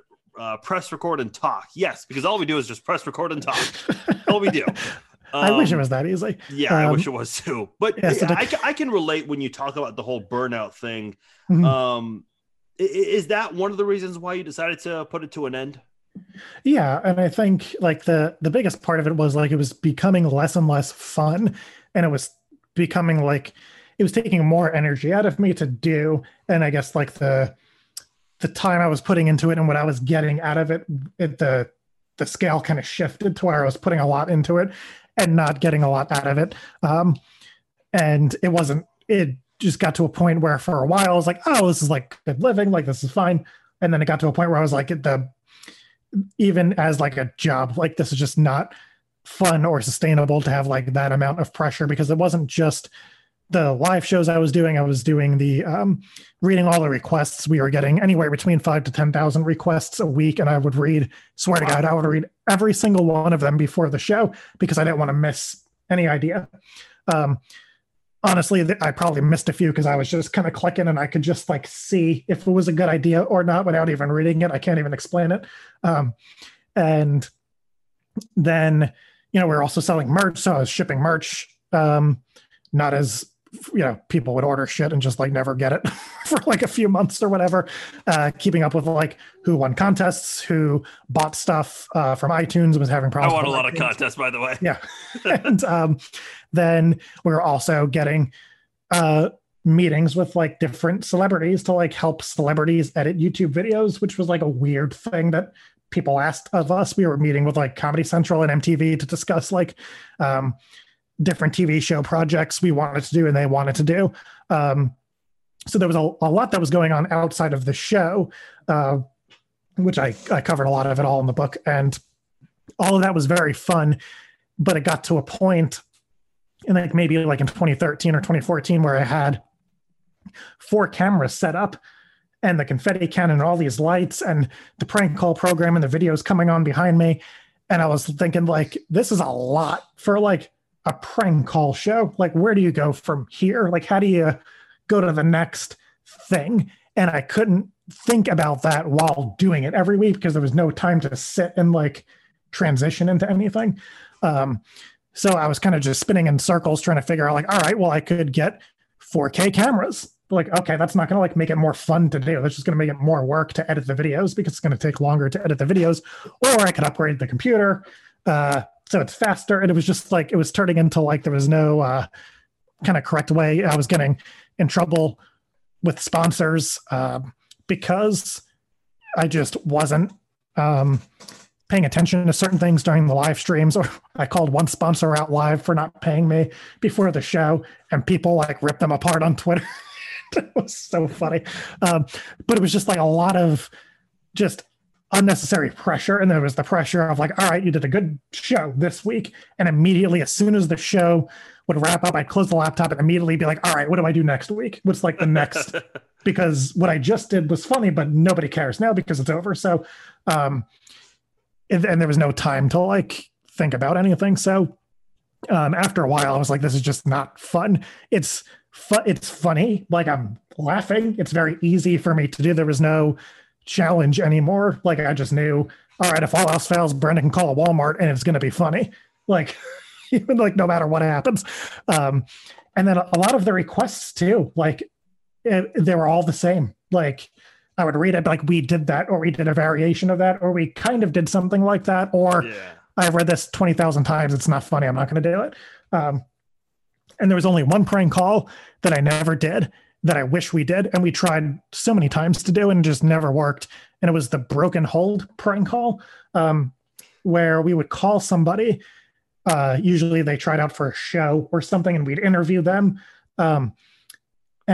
press record and talk? Yes, because all we do is just press record and talk. All we do. I wish it was that easy. Yeah, I wish it was too. But yeah, so I can relate when you talk about the whole burnout thing. Mm-hmm. Is that one of the reasons why you decided to put it to an end? Yeah. And I think like the biggest part of it was like, it was becoming less and less fun, and it was becoming like, it was taking more energy out of me to do. And I guess like the time I was putting into it and what I was getting out of it, the scale kind of shifted to where I was putting a lot into it and not getting a lot out of it. And it just got to a point where for a while I was like, oh, this is like good living. Like this is fine. And then it got to a point where I was like, even as like a job, like this is just not fun or sustainable to have like that amount of pressure, because it wasn't just the live shows I was doing. I was doing the reading all the requests. We were getting anywhere between 5,000 to 10,000 requests a week. And I would read, swear to God, I would read every single one of them before the show because I didn't want to miss any idea. Honestly, I probably missed a few because I was just kind of clicking and I could just like see if it was a good idea or not without even reading it. I can't even explain it. And then, you know, we're also selling merch. So I was shipping merch, not as, you know, people would order shit and just like never get it for like a few months or whatever. Keeping up with like who won contests, who bought stuff from iTunes, was having problems. I won a lot of contests, by the way. Yeah. And then we were also getting meetings with like different celebrities to like help celebrities edit YouTube videos, which was like a weird thing that people asked of us. We were meeting with like Comedy Central and MTV to discuss like different TV show projects we wanted to do and they wanted to do. So there was a lot that was going on outside of the show, which I covered a lot of it all in the book. And all of that was very fun, but it got to a point in like maybe like in 2013 or 2014 where I had 4 cameras set up and the confetti cannon and all these lights and the prank call program and the videos coming on behind me. And I was thinking like, this is a lot for like a prank call show. Like, where do you go from here? Like, how do you go to the next thing? And I couldn't think about that while doing it every week because there was no time to sit and like transition into anything. So I was kind of just spinning in circles trying to figure out like, all right, well, I could get 4K cameras. Like, okay, that's not going to like make it more fun to do. That's just going to make it more work to edit the videos because it's going to take longer to edit the videos. Or I could upgrade the computer. So it's faster. And it was just like, it was turning into like, there was no kind of correct way. I was getting in trouble with sponsors because I just wasn't paying attention to certain things during the live streams. Or I called one sponsor out live for not paying me before the show and people like ripped them apart on Twitter. It was so funny. But it was just like a lot of just unnecessary pressure. And there was the pressure of like, all right, you did a good show this week. And immediately, as soon as the show would wrap up, I'd close the laptop and immediately be like, all right, what do I do next week? What's like the next? Because what I just did was funny, but nobody cares now because it's over. So, and there was no time to like think about anything. So after a while, I was like, this is just not fun. It's funny. Like I'm laughing. It's very easy for me to do. There was no challenge anymore. Like, I just knew, all right, if all else fails, Brendan can call a Walmart and it's going to be funny. Like, even like no matter what happens. And then a lot of the requests too, like they were all the same. Like, I would read it, like, we did that, or we did a variation of that, or we kind of did something like that, or yeah, I've read this 20,000 times. It's not funny. I'm not going to do it. And there was only one prank call that I never did that I wish we did. And we tried so many times to do and just never worked. And it was the broken hold prank call, where we would call somebody. Usually they tried out for a show or something, and we'd interview them.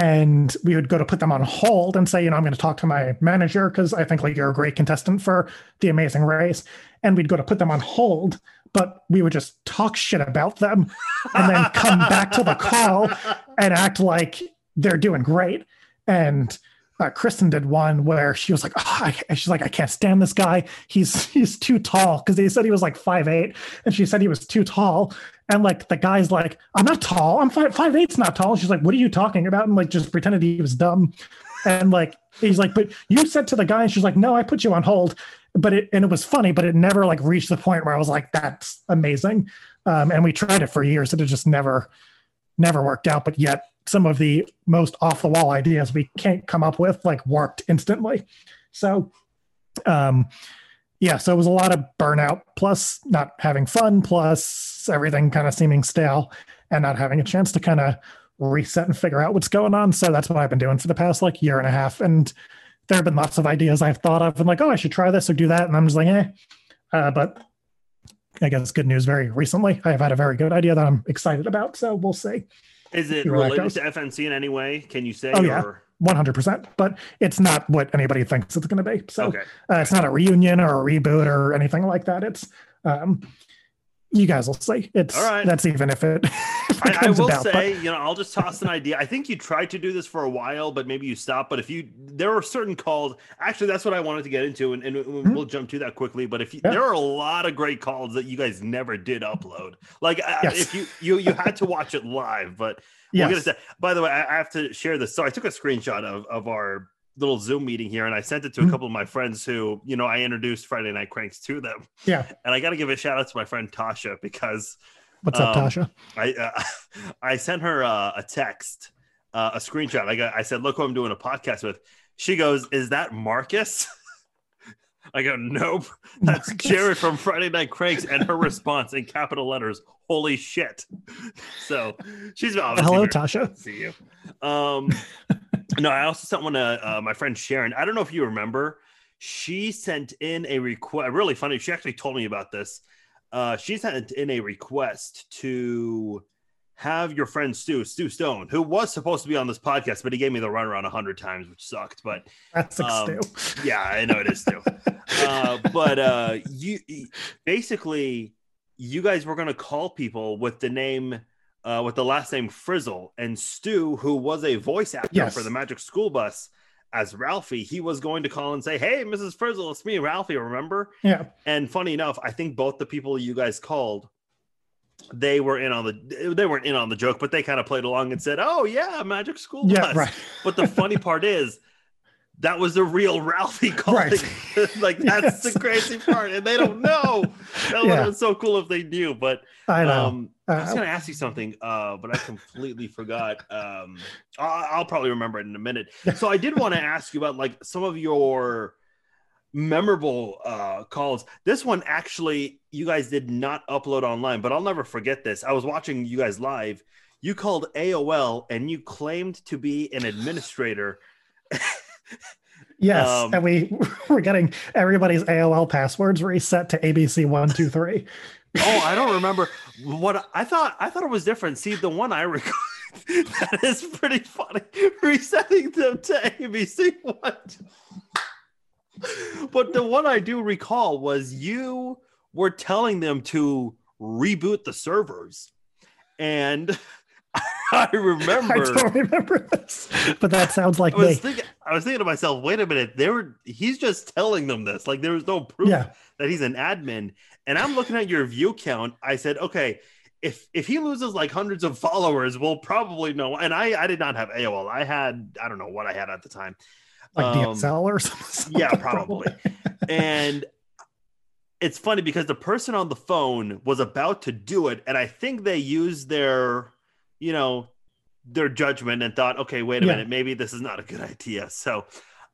And we would go to put them on hold and say, you know, I'm going to talk to my manager because I think, like, you're a great contestant for The Amazing Race. And we'd go to put them on hold, but we would just talk shit about them and then come back to the call and act like they're doing great. And Kristen did one where she was like, oh, she's like, I can't stand this guy. He's too tall. Cause they said he was like 5'8", and she said he was too tall. And like, the guy's like, I'm not tall. I'm 5'8" not tall. She's like, what are you talking about? And like, just pretended he was dumb. And like, he's like, but you said to the guy, and she's like, no, I put you on hold, but it was funny, but it never like reached the point where I was like, that's amazing. And we tried it for years, and it just never worked out. But yet, some of the most off the wall ideas we can't come up with, like, worked instantly. So, so it was a lot of burnout, plus not having fun, plus everything kind of seeming stale and not having a chance to kind of reset and figure out what's going on. So that's what I've been doing for the past like year and a half. And there have been lots of ideas I've thought of and like, oh, I should try this or do that. And I'm just like, but I guess good news, very recently, I've had a very good idea that I'm excited about. So we'll see. Is it related to FNC in any way? Can you say? Oh, yeah, 100%. But it's not what anybody thinks it's going to be. So it's not a reunion or a reboot or anything like that. It's, you guys will see. It's all right. That's even if it I will about, say, but... you know, I'll just toss an idea. I think you tried to do this for a while, but maybe you stopped. But if you, there are certain calls. Actually, that's what I wanted to get into, and we'll jump to that quickly. But if you, there are a lot of great calls that you guys never did upload. Like if you had to watch it live. But we're gonna say. By the way, I have to share this. So I took a screenshot of our little Zoom meeting here, and I sent it to a couple of my friends who, you know, I introduced Friday Night Cranks to them. Yeah. And I got to give a shout out to my friend Tasha, because what's up, Tasha? I sent her a text, a screenshot. I said, look who I'm doing a podcast with. She goes, is that Marcus? I go, nope, that's Jared from Friday Night Cranks. And her response in capital letters, holy shit. So she's obviously hello, Tasha. See you. No, I also sent one to my friend Sharon. I don't know if you remember. She sent in a request. Really funny. She actually told me about this. She sent in a request to have your friend Stu Stone, who was supposed to be on this podcast, but he gave me the runaround 100 times, which sucked. But that's like Stu. Yeah, I know it is Stu. but you guys were going to call people with the name. With the last name Frizzle, and Stu, who was a voice actor for the Magic School Bus as Ralphie, he was going to call and say, hey, Mrs. Frizzle, it's me, Ralphie, remember? Yeah. And funny enough, I think both the people you guys called, they weren't in on the joke, but they kind of played along and said, oh yeah, Magic School Bus. Right. But the funny part is, that was the real Ralphie calling. Right. Like, that's the crazy part. And they don't know. That would have been so cool if they knew. But I know. I was going to ask you something, but I completely forgot. I'll probably remember it in a minute. So I did want to ask you about, like, some of your memorable calls. This one, actually, you guys did not upload online, but I'll never forget this. I was watching you guys live. You called AOL, and you claimed to be an administrator. Yes, and we're getting everybody's AOL passwords reset to ABC123. Oh, I don't remember what I thought it was different. See, the one I recorded, that is pretty funny. Resetting them to ABC1. But the one I do recall was you were telling them to reboot the servers, and I remember. I don't remember this, but that sounds like me. I was thinking to myself, wait a minute, he's just telling them this. Like, there was no proof that he's an admin. And I'm looking at your view count. I said, okay, if he loses like hundreds of followers, we'll probably know. And I did not have AOL. I don't know what I had at the time. Like DSL or something. Yeah, probably. And it's funny because the person on the phone was about to do it, and I think they used their, you know, their judgment and thought, okay, wait a minute, maybe this is not a good idea. So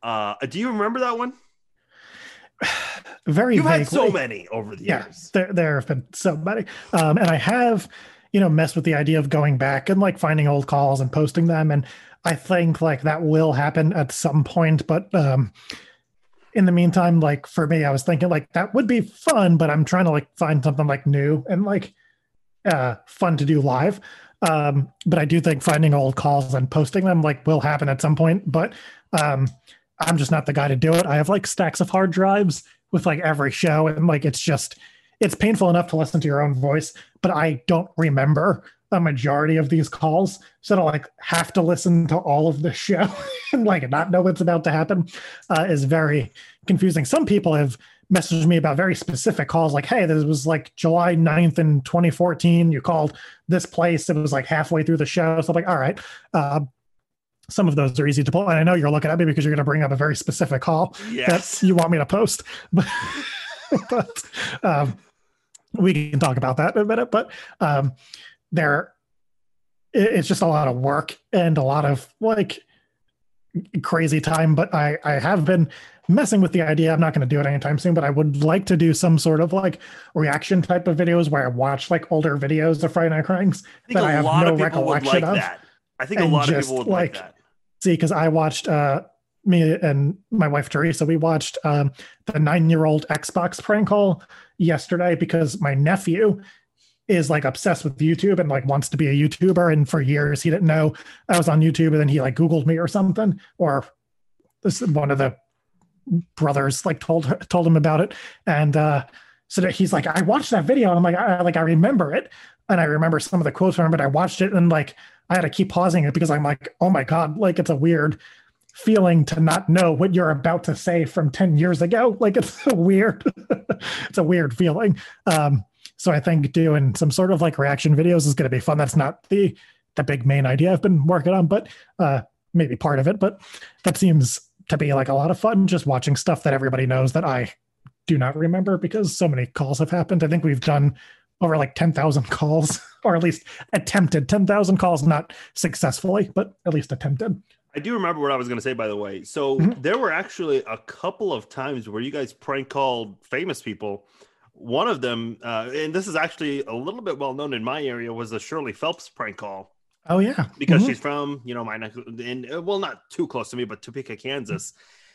do you remember that one? Very You've vaguely. Had so many over the years. There have been so many. And I have, you know, messed with the idea of going back and like finding old calls and posting them. And I think like that will happen at some point. But in the meantime, like for me, I was thinking like that would be fun, but I'm trying to like find something like new and like fun to do live. But I do think finding old calls and posting them like will happen at some point. But I'm just not the guy to do it. I have like stacks of hard drives with like every show, and like it's just, it's painful enough to listen to your own voice, but I don't remember a majority of these calls, so to like have to listen to all of the show and like not know what's about to happen is very confusing. Some people have messaged me about very specific calls, like, hey, this was like July 9th in 2014, you called this place, it was like halfway through the show. So I'm like, all right. Some of those are easy to pull. And I know you're looking at me because you're going to bring up a very specific call that you want me to post. But we can talk about that in a minute. But it's just a lot of work and a lot of like crazy time. But I have been messing with the idea. I'm not going to do it anytime soon, but I would like to do some sort of like reaction type of videos where I watch like older videos of Friday Night Cranks that I have no recollection of. I think a lot of people would like that. See, because I watched, me and my wife, Teresa, we watched the 9-year-old Xbox prank call yesterday because my nephew is like obsessed with YouTube and like wants to be a YouTuber. And for years, he didn't know I was on YouTube. And then he like Googled me or something, or this one of the brothers like told him about it. And so that he's like, I watched that video. And I'm like, I remember it. And I remember some of the quotes from it. I watched it and like, I had to keep pausing it because I'm like, oh my God, like it's a weird feeling to not know what you're about to say from 10 years ago. Like it's a weird, it's a weird feeling. So I think doing some sort of like reaction videos is going to be fun. That's not the big main idea I've been working on, but maybe part of it, but that seems to be like a lot of fun, just watching stuff that everybody knows that I do not remember because so many calls have happened. I think we've done over like 10,000 calls, or at least attempted 10,000 calls, not successfully, but at least attempted. I do remember what I was going to say, by the way. So there were actually a couple of times where you guys prank called famous people. One of them, and this is actually a little bit well known in my area, was the Shirley Phelps prank call. Oh yeah, because she's from, you know, well, not too close to me, but Topeka, Kansas.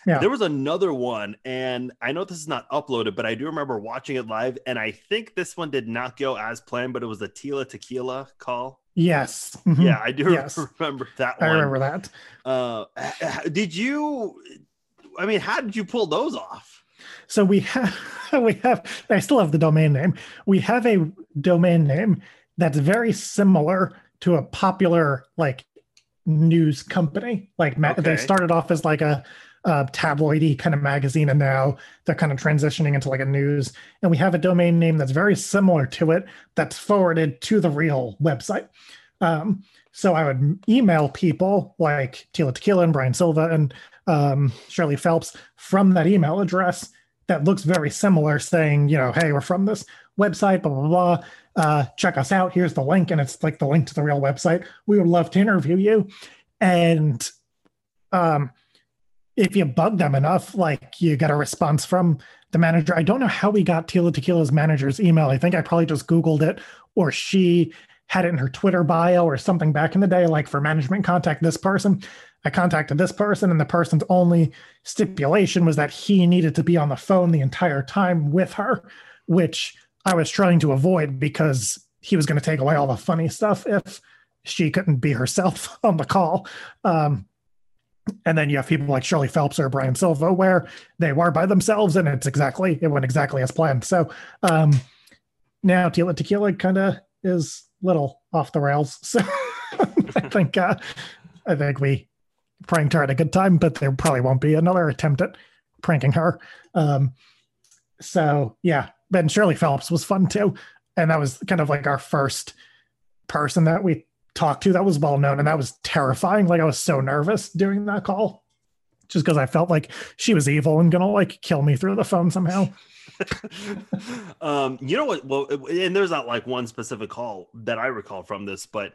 Yeah. There was another one, and I know this is not uploaded, but I do remember watching it live, and I think this one did not go as planned, but it was the Tila Tequila call. Yes. Mm-hmm. Yeah, I do remember that one. I remember that. How did you pull those off? So we have, I still have the domain name. We have a domain name that's very similar to a popular, like, news company. Like, they started off as, like, a tabloidy kind of magazine, and now they're kind of transitioning into like a news, and we have a domain name that's very similar to it that's forwarded to the real website. So I would email people like Tila Tequila and Brian Silva and Shirley Phelps from that email address that looks very similar, saying, you know, hey, we're from this website, blah, blah, blah. Check us out. Here's the link. And it's like the link to the real website. We would love to interview you. And if you bug them enough, like you get a response from the manager. I don't know how we got Tila Tequila's manager's email. I think I probably just Googled it, or she had it in her Twitter bio or something back in the day, like for management, contact this person. I contacted this person, and the person's only stipulation was that he needed to be on the phone the entire time with her, which I was trying to avoid because he was going to take away all the funny stuff if she couldn't be herself on the call. And then you have people like Shirley Phelps or Brian Silva where they were by themselves, and it went exactly as planned. So now Tila Tequila kind of is little off the rails. So I think we pranked her at a good time, but there probably won't be another attempt at pranking her. So yeah, then Shirley Phelps was fun too. And that was kind of like our first person that we talked to that was well known, and that was terrifying. Like I was so nervous doing that call just because I felt like she was evil and going to like kill me through the phone somehow. You know what? Well, and there's not like one specific call that I recall from this, but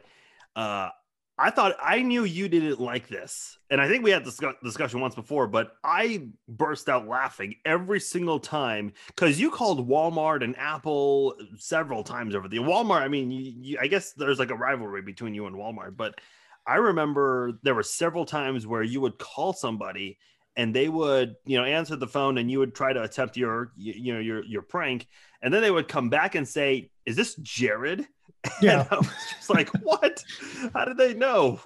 I thought I knew you didn't like this. And I think we had this discussion once before, but I burst out laughing every single time because you called Walmart and Apple several times over the Walmart. I mean, I guess there's like a rivalry between you and Walmart, but I remember there were several times where you would call somebody and they would, you know, answer the phone and you would try to attempt your prank. And then they would come back and say, "Is this Jared?" Yeah. And I was just like, what? How did they know?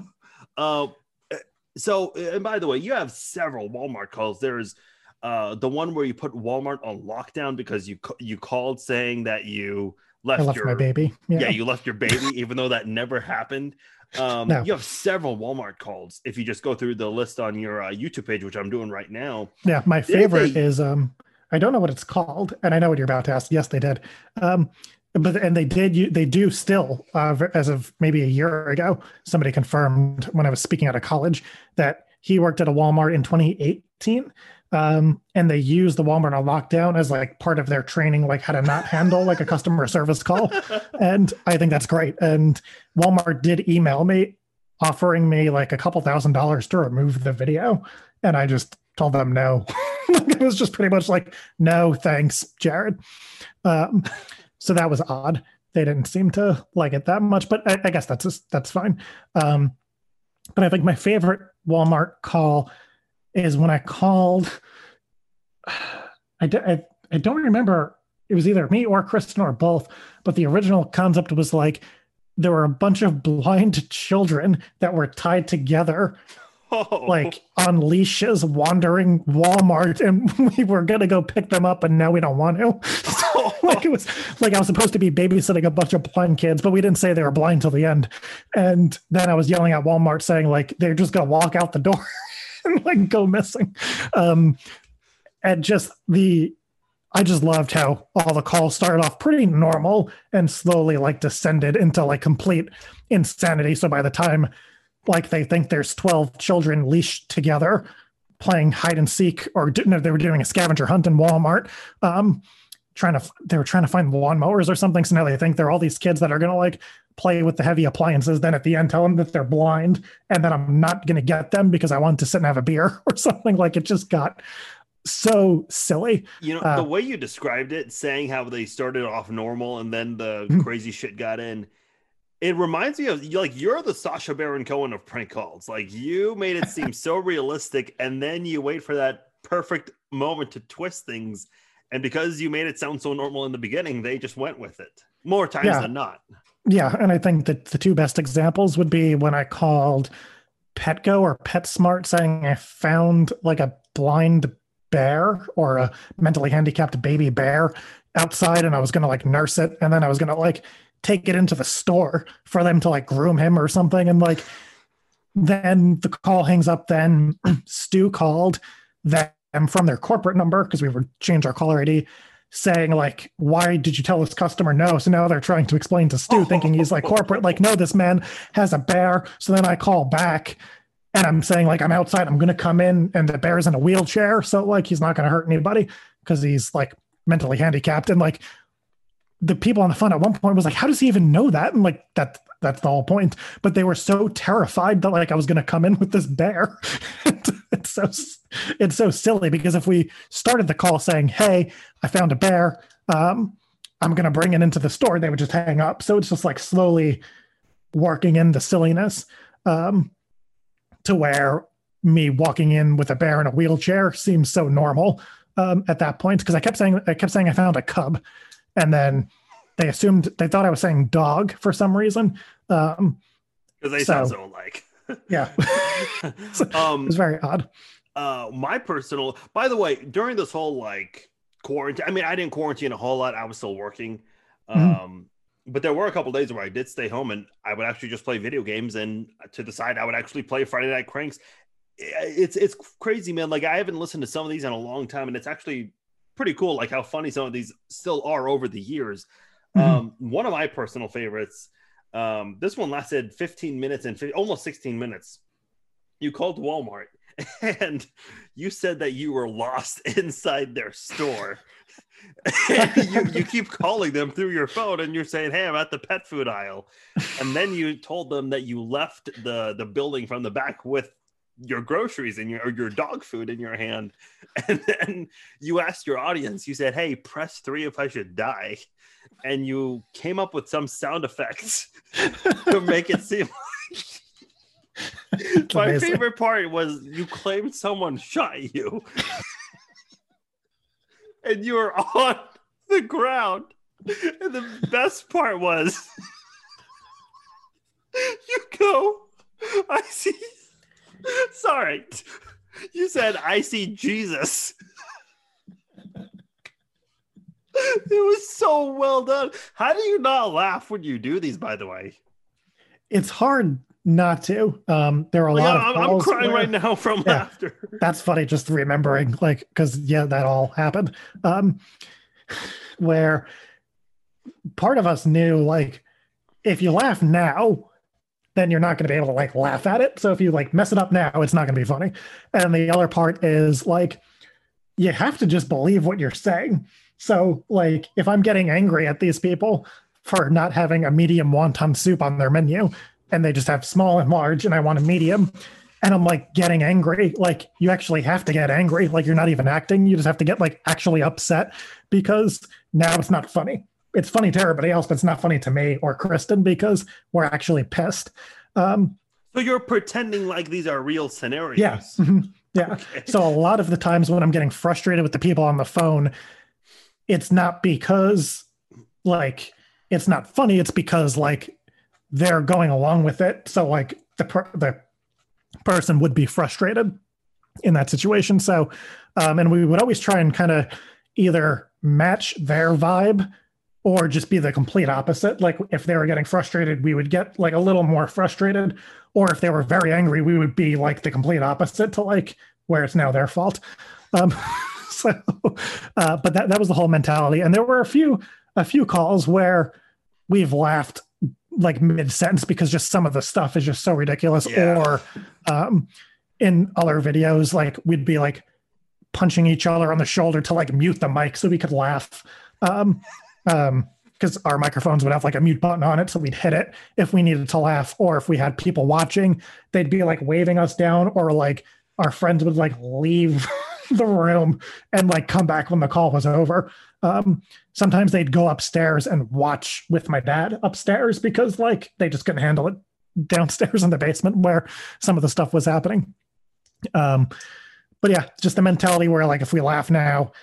So, and by the way, you have several Walmart calls. There's the one where you put Walmart on lockdown because you called saying that you left your my baby. Yeah. You left your baby, even though that never happened. No. You have several Walmart calls. If you just go through the list on your YouTube page, which I'm doing right now. Yeah. My favorite is, I don't know what it's called, and I know what you're about to ask. Yes, they did. But they do still, as of maybe a year ago, somebody confirmed when I was speaking out of college that he worked at a Walmart in 2018, and they use the Walmart on lockdown as like part of their training, like how to not handle like a customer service call. And I think that's great. And Walmart did email me offering me like a couple $1,000 to remove the video, and I just told them no. It was just pretty much like, no thanks, Jared. So that was odd. They didn't seem to like it that much, but I guess that's fine. But I think my favorite Walmart call is when I called. I don't remember. It was either me or Kristen or both, but the original concept was like, there were a bunch of blind children that were tied together, like on leashes, wandering Walmart, and we were going to go pick them up, and now we don't want to. So, like, it was like I was supposed to be babysitting a bunch of blind kids, but we didn't say they were blind till the end. And then I was yelling at Walmart saying like, they're just going to walk out the door and like go missing. And just I just loved how all the calls started off pretty normal and slowly like descended into like complete insanity. So by the time like they think there's 12 children leashed together playing hide and seek, or no, they were doing a scavenger hunt in Walmart, they were trying to find lawnmowers or something. So now they think they're all these kids that are going to like play with the heavy appliances. Then at the end, tell them that they're blind and that I'm not going to get them because I want to sit and have a beer or something. Like, it just got so silly. You know, the way you described it, saying how they started off normal and then the crazy shit got in. It reminds me of, like, you're the Sacha Baron Cohen of prank calls. Like, you made it seem so realistic, and then you wait for that perfect moment to twist things. And because you made it sound so normal in the beginning, they just went with it more times than not. Yeah, and I think that the two best examples would be when I called Petco or PetSmart saying I found, like, a blind bear or a mentally handicapped baby bear outside, and I was going to, like, nurse it, and then I was going to, like, take it into the store for them to like groom him or something. And like, then the call hangs up. Then Stu called them from their corporate number, because we would change our caller ID, saying like, why did you tell this customer no? So now they're trying to explain to Stu, thinking he's like corporate, like, no, this man has a bear. So then I call back and I'm saying like, I'm outside, I'm going to come in, and the bear is in a wheelchair, so like, he's not going to hurt anybody because he's like mentally handicapped. And like, the people on the phone at one point was like, how does he even know that? And like, that's the whole point. But they were so terrified that like I was going to come in with this bear. It's so silly, because if we started the call saying, hey, I found a bear, I'm going to bring it into the store, they would just hang up. So it's just like slowly working in the silliness to where me walking in with a bear in a wheelchair seems so normal at that point. Because I kept saying I found a cub. And then they thought I was saying dog for some reason. Because they sound so alike. Yeah. It was very odd. By the way, during this whole like quarantine, I mean, I didn't quarantine a whole lot. I was still working. But there were a couple days where I did stay home, and I would actually just play video games. And to the side, I would actually play Friday Night Cranks. It's crazy, man. Like, I haven't listened to some of these in a long time, and it's actually pretty cool like how funny some of these still are over the years. One of my personal favorites, this one lasted 15 minutes and almost 16 minutes. You called Walmart and you said that you were lost inside their store. You keep calling them through your phone and you're saying, hey, I'm at the pet food aisle. And then you told them that you left the building from the back with your groceries and your dog food in your hand. And then you asked your audience, you said, hey, press 3 if I should die. And you came up with some sound effects to make it seem like... My favorite part was you claimed someone shot you and you were on the ground. And the best part was you go, I see, sorry, you said, I see Jesus. It was so well done. How do you not laugh when you do these, by the way? It's hard not to. There are a lot of I'm crying right now from laughter. That's funny, just remembering, like, because that all happened. Where part of us knew, like, if you laugh now, then you're not going to be able to, like, laugh at it. So if you, like, mess it up now, it's not going to be funny. And the other part is, like, you have to just believe what you're saying. So, like, if I'm getting angry at these people for not having a medium wonton soup on their menu, and they just have small and large, and I want a medium, and I'm like getting angry. Like, you actually have to get angry. Like, you're not even acting. You just have to get, like, actually upset, because now it's not funny. It's funny to everybody else, but it's not funny to me or Kristen, because we're actually pissed. So you're pretending like these are real scenarios. Yeah. Yeah. Okay. So a lot of the times when I'm getting frustrated with the people on the phone, it's not because, like, it's not funny. It's because, like, they're going along with it. So, like, the person would be frustrated in that situation. So, and we would always try and kind of either match their vibe or just be the complete opposite. Like, if they were getting frustrated, we would get, like, a little more frustrated, or if they were very angry, we would be, like, the complete opposite to, like, where it's now their fault. But that was the whole mentality. And there were a few calls where we've laughed, like, mid-sentence, because just some of the stuff is just so ridiculous. Yeah. Or in other videos, like, we'd be, like, punching each other on the shoulder to, like, mute the mic so we could laugh, because our microphones would have, like, a mute button on it, so we'd hit it if we needed to laugh, or if we had people watching, they'd be, like, waving us down, or, like, our friends would, like, leave the room and, like, come back when the call was over. Sometimes they'd go upstairs and watch with my dad upstairs, because, like, they just couldn't handle it downstairs in the basement where some of the stuff was happening. But yeah, just the mentality where, like, if we laugh now,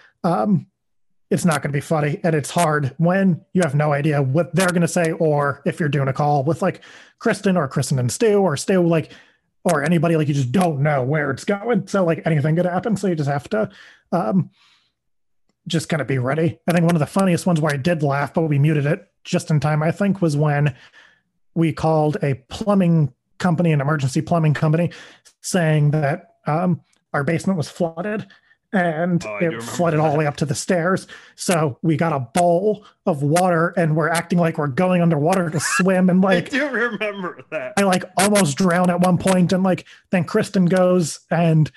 it's not going to be funny. And it's hard when you have no idea what they're going to say, or if you're doing a call with, like, Kristen or Kristen and Stu, or Stu, like, or anybody, like, you just don't know where it's going. So, like, anything could happen. So you just have to, just kind of be ready. I think one of the funniest ones where I did laugh, but we muted it just in time, I think, was when we called a plumbing company, an emergency plumbing company, saying that our basement was flooded, and it flooded all the way up to the stairs. So we got a bowl of water and we're acting like we're going underwater to swim. And, like, I do remember that. I, like, almost drowned at one point, and, like, then Kristen goes and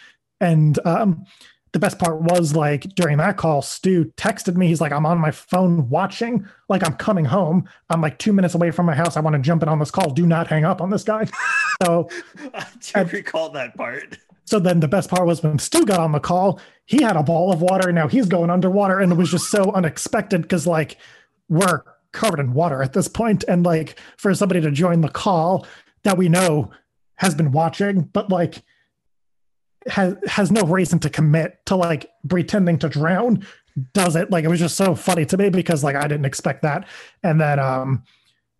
the best part was, like, during that call, Stu texted me. He's like, I'm on my phone watching. Like, I'm coming home. I'm, like, 2 minutes away from my house. I want to jump in on this call. Do not hang up on this guy. So I recall that part. So then the best part was when Stu got on the call, he had a ball of water. Now he's going underwater. And it was just so unexpected, because, like, we're covered in water at this point. And, like, for somebody to join the call that we know has been watching, but, like, has no reason to commit to, like, pretending to drown, does it. Like, it was just so funny to me, because, like, I didn't expect that. And then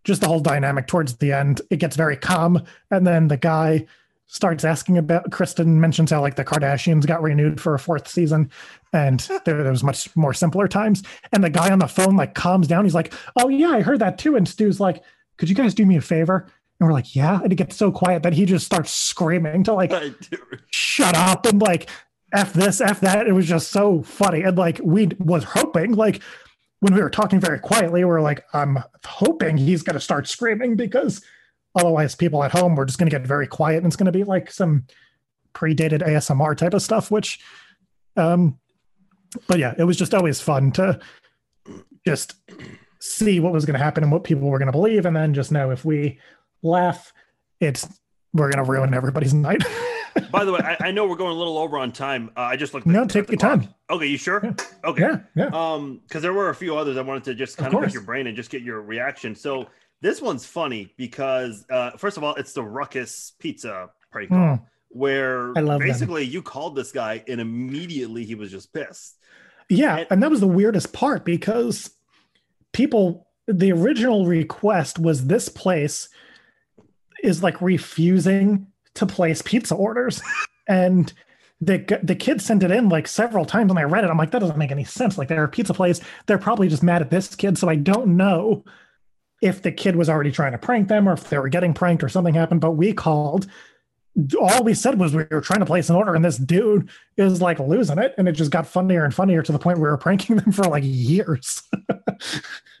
just the whole dynamic towards the end, it gets very calm, and then the guy starts asking about, Kristen mentions how, like, the Kardashians got renewed for a 4th season, and there was much more simpler times, and the guy on the phone, like, calms down. He's like, oh yeah, I heard that too. And Stu's like, could you guys do me a favor? And we're like, yeah. And it gets so quiet that he just starts screaming to, like, shut up, and, like, F this, F that. It was just so funny. And, like, we was hoping, like, when we were talking very quietly, we were like, I'm hoping he's going to start screaming, because otherwise people at home were just going to get very quiet, and it's going to be like some predated ASMR type of stuff, which, but yeah, it was just always fun to just see what was going to happen and what people were going to believe. And then just know if we laugh, we're going to ruin everybody's night. By the way, I know we're going a little over on time. I just looked. No, take your time. Okay, you sure? Yeah. Okay. Yeah, yeah. Because there were a few others I wanted to just kind of pick your brain and just get your reaction. So this one's funny because, first of all, it's the Ruckus Pizza prank call, where basically you called this guy and immediately he was just pissed. Yeah, and that was the weirdest part because the original request was this place is like refusing to place pizza orders, and the kid sent it in like several times. When I read it, I'm like, that doesn't make any sense. Like, they're a pizza place, they're probably just mad at this kid. So I don't know if the kid was already trying to prank them or if they were getting pranked or something happened. But we called. All we said was we were trying to place an order, and this dude is like losing it, and it just got funnier and funnier to the point we were pranking them for like years.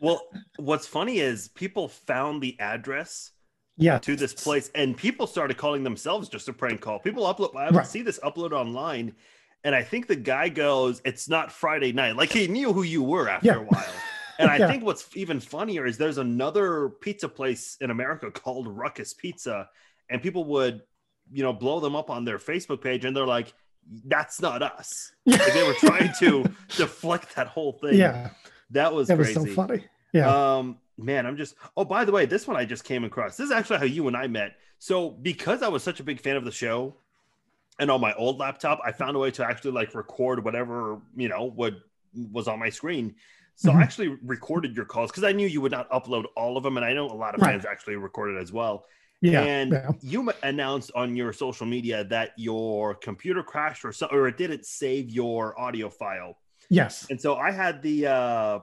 Well, what's funny is people found the address. Yeah, to this place, and people started calling themselves just a prank call. People upload. I would see this upload online, and I think the guy goes, "It's not Friday night." Like, he knew who you were after a while. And I think what's even funnier is there's another pizza place in America called Ruckus Pizza, and people would, blow them up on their Facebook page, and they're like, "That's not us." Like, they were trying to deflect that whole thing. Yeah, that crazy. Was so funny. Yeah. Man, by the way, this one I just came across. This is actually how you and I met. So because I was such a big fan of the show, and on my old laptop, I found a way to actually like record whatever, what was on my screen. So I actually recorded your calls because I knew you would not upload all of them. And I know a lot of fans actually recorded as well. Yeah. And you announced on your social media that your computer crashed or it didn't save your audio file. Yes. And so I had the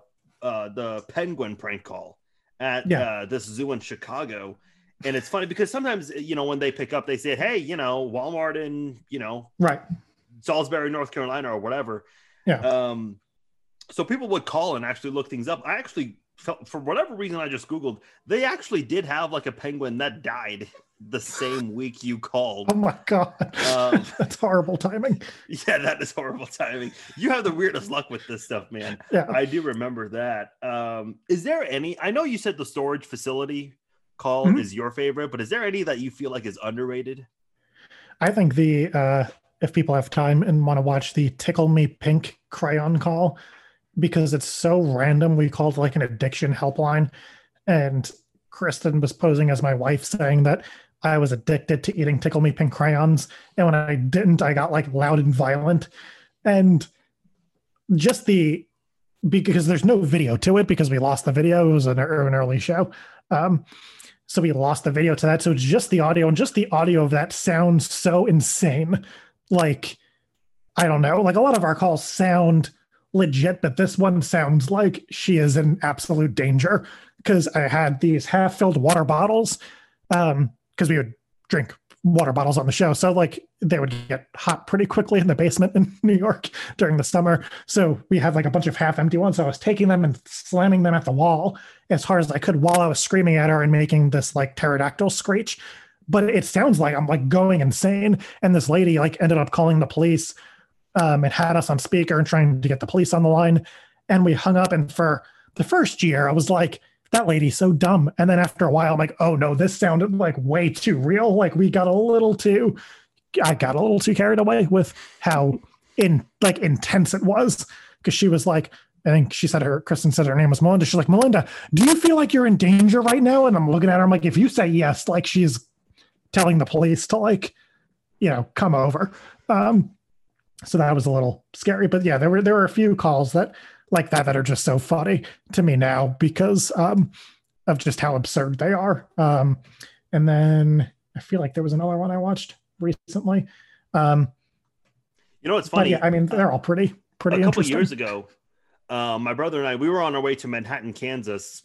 penguin prank call at this zoo in Chicago, and it's funny because sometimes when they pick up, they say, "Hey, Walmart in Salisbury, North Carolina, or whatever." Yeah. So people would call and actually look things up. I actually felt, for whatever reason, I just Googled. They actually did have like a penguin that died the same week you called. Oh my god, that's horrible timing. Yeah, that is horrible timing. You have the weirdest luck with this stuff, man. Yeah, I do remember that. Is there any? I know you said the storage facility call is your favorite, but is there any that you feel like is underrated? I think if people have time and want to watch the Tickle Me Pink crayon call, because it's so random. We called like an addiction helpline, and Kristen was posing as my wife, saying that I was addicted to eating Tickle Me Pink crayons, and when I didn't, I got like loud and violent. And just because there's no video to it, because we lost the video. It was an early show, so we lost the video to that. So it's just the audio, and just the audio of that sounds so insane. Like, I don't know, like a lot of our calls sound legit, but this one sounds like she is in absolute danger, because I had these half-filled water bottles, because we would drink water bottles on the show. So like they would get hot pretty quickly in the basement in New York during the summer. So we had like a bunch of half-empty ones. So I was taking them and slamming them at the wall as hard as I could while I was screaming at her and making this like pterodactyl screech. But it sounds like I'm like going insane. And this lady like ended up calling the police, and had us on speaker and trying to get the police on the line. And we hung up. And for the first year, I was like, that lady's so dumb. And then after a while, I'm like, oh no, this sounded like way too real. Like, I got a little too carried away with how intense it was. Cause she was like, I think Kristen said her name was Melinda. She's like, "Melinda, do you feel like you're in danger right now?" And I'm looking at her, I'm like, if you say yes, like she's telling the police to like, come over. So that was a little scary, but yeah, there were a few calls that are just so funny to me now because of just how absurd they are. And then I feel like there was another one I watched recently. It's funny. Yeah, I mean, they're all pretty. A couple years ago, my brother and I, we were on our way to Manhattan, Kansas.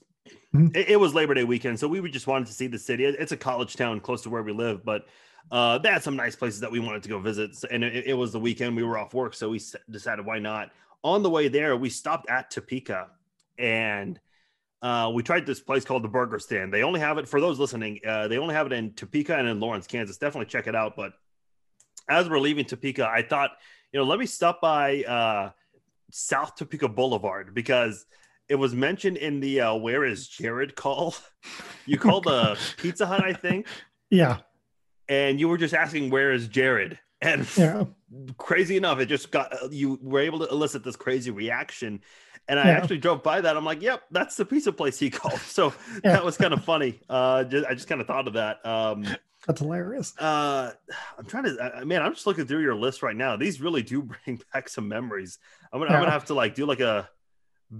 Mm-hmm. It was Labor Day weekend, so we just wanted to see the city. It's a college town close to where we live, but they had some nice places that we wanted to go visit. And it was the weekend we were off work, so we decided why not. On the way there, we stopped at Topeka, and we tried this place called the Burger Stand. They only have it, for those listening, they only have it in Topeka and in Lawrence, Kansas. Definitely check it out. But as we're leaving Topeka, I thought, you know, let me stop by South Topeka Boulevard, because it was mentioned in the Where is Jared call. You called the Pizza Hut, I think. Yeah. And you were just asking, where is Jared? And yeah, crazy enough, it just got, you were able to elicit this crazy reaction. And I actually drove by that. I'm like, yep, that's the pizza place he called. So that was kind of funny. I just kind of thought of that. That's hilarious. I'm trying to, man, I'm just looking through your list right now. These really do bring back some memories. I'm gonna have to like do like a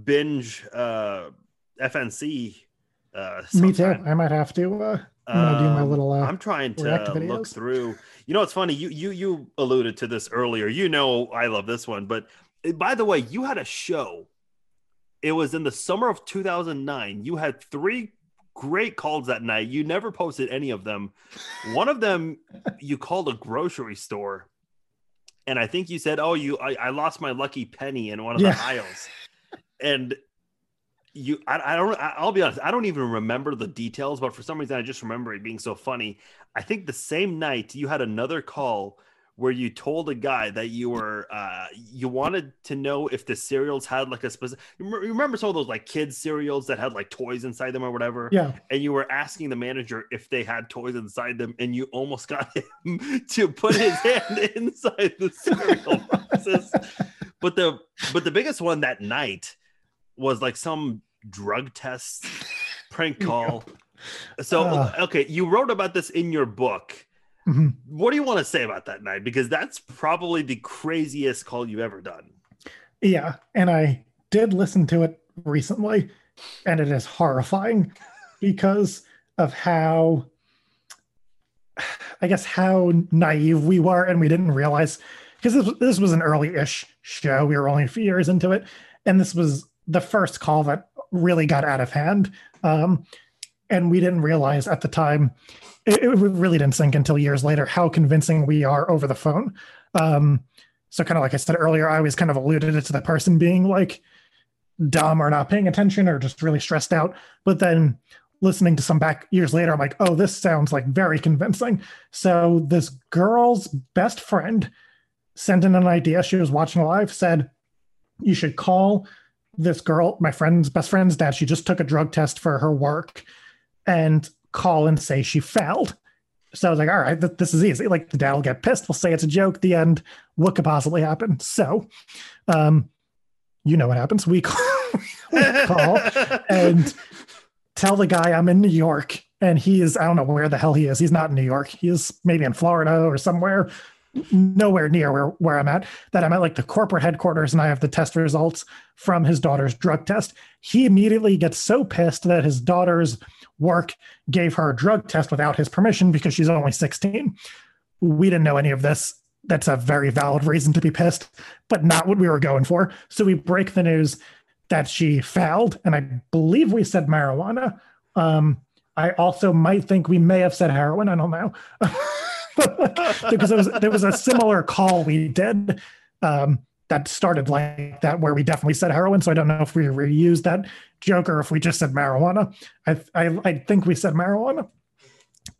binge FNC. Me too. I might have to. Do my little, I'm trying to look through. You know, it's funny. You alluded to this earlier. You know, I love this one. But by the way, you had a show. It was in the summer of 2009. You had 3 great calls that night. You never posted any of them. One of them, you called a grocery store, and I think you said, "Oh, I lost my lucky penny in one of the aisles," and I'll be honest, I don't even remember the details, but for some reason I just remember it being so funny. I think the same night you had another call where you told a guy that you were you wanted to know if the cereals had like a specific, remember some of those like kids cereals that had like toys inside them or whatever? Yeah. And you were asking the manager if they had toys inside them, and you almost got him to put his hand inside the cereal boxes. But the biggest one that night was like some drug test prank call. So, okay, you wrote about this in your book. Mm-hmm. What do you want to say about that night? Because that's probably the craziest call you've ever done. Yeah, and I did listen to it recently, and it is horrifying because of how, I guess, how naive we were, and we didn't realize, because this was an early-ish show. We were only a few years into it, and this was the first call that really got out of hand. And we didn't realize at the time, it really didn't sink until years later, how convincing we are over the phone. So kind of like I said earlier, I always kind of alluded it to the person being like dumb or not paying attention or just really stressed out. But then listening to some back years later, I'm like, oh, this sounds like very convincing. So this girl's best friend sent in an idea. She was watching live, said, you should call this girl, my friend's best friend's dad. She just took a drug test for her work, and call and say she failed. So I was like, all right, this is easy. Like, the dad will get pissed. We'll say it's a joke. The end. What could possibly happen? So, you know what happens. We call and tell the guy I'm in New York, and he is, I don't know where the hell he is. He's not in New York. He is maybe in Florida or somewhere, nowhere near where I'm at, that I'm at like the corporate headquarters, and I have the test results from his daughter's drug test. He immediately gets so pissed that his daughter's work gave her a drug test without his permission because she's only 16. We didn't know any of this. That's a very valid reason to be pissed, but not what we were going for. So we break the news that she failed, and I believe we said marijuana. I also might think we may have said heroin. I don't know. Because there was a similar call we did that started like that, where we definitely said heroin. So I don't know if we reused that joke or if we just said marijuana. I think we said marijuana,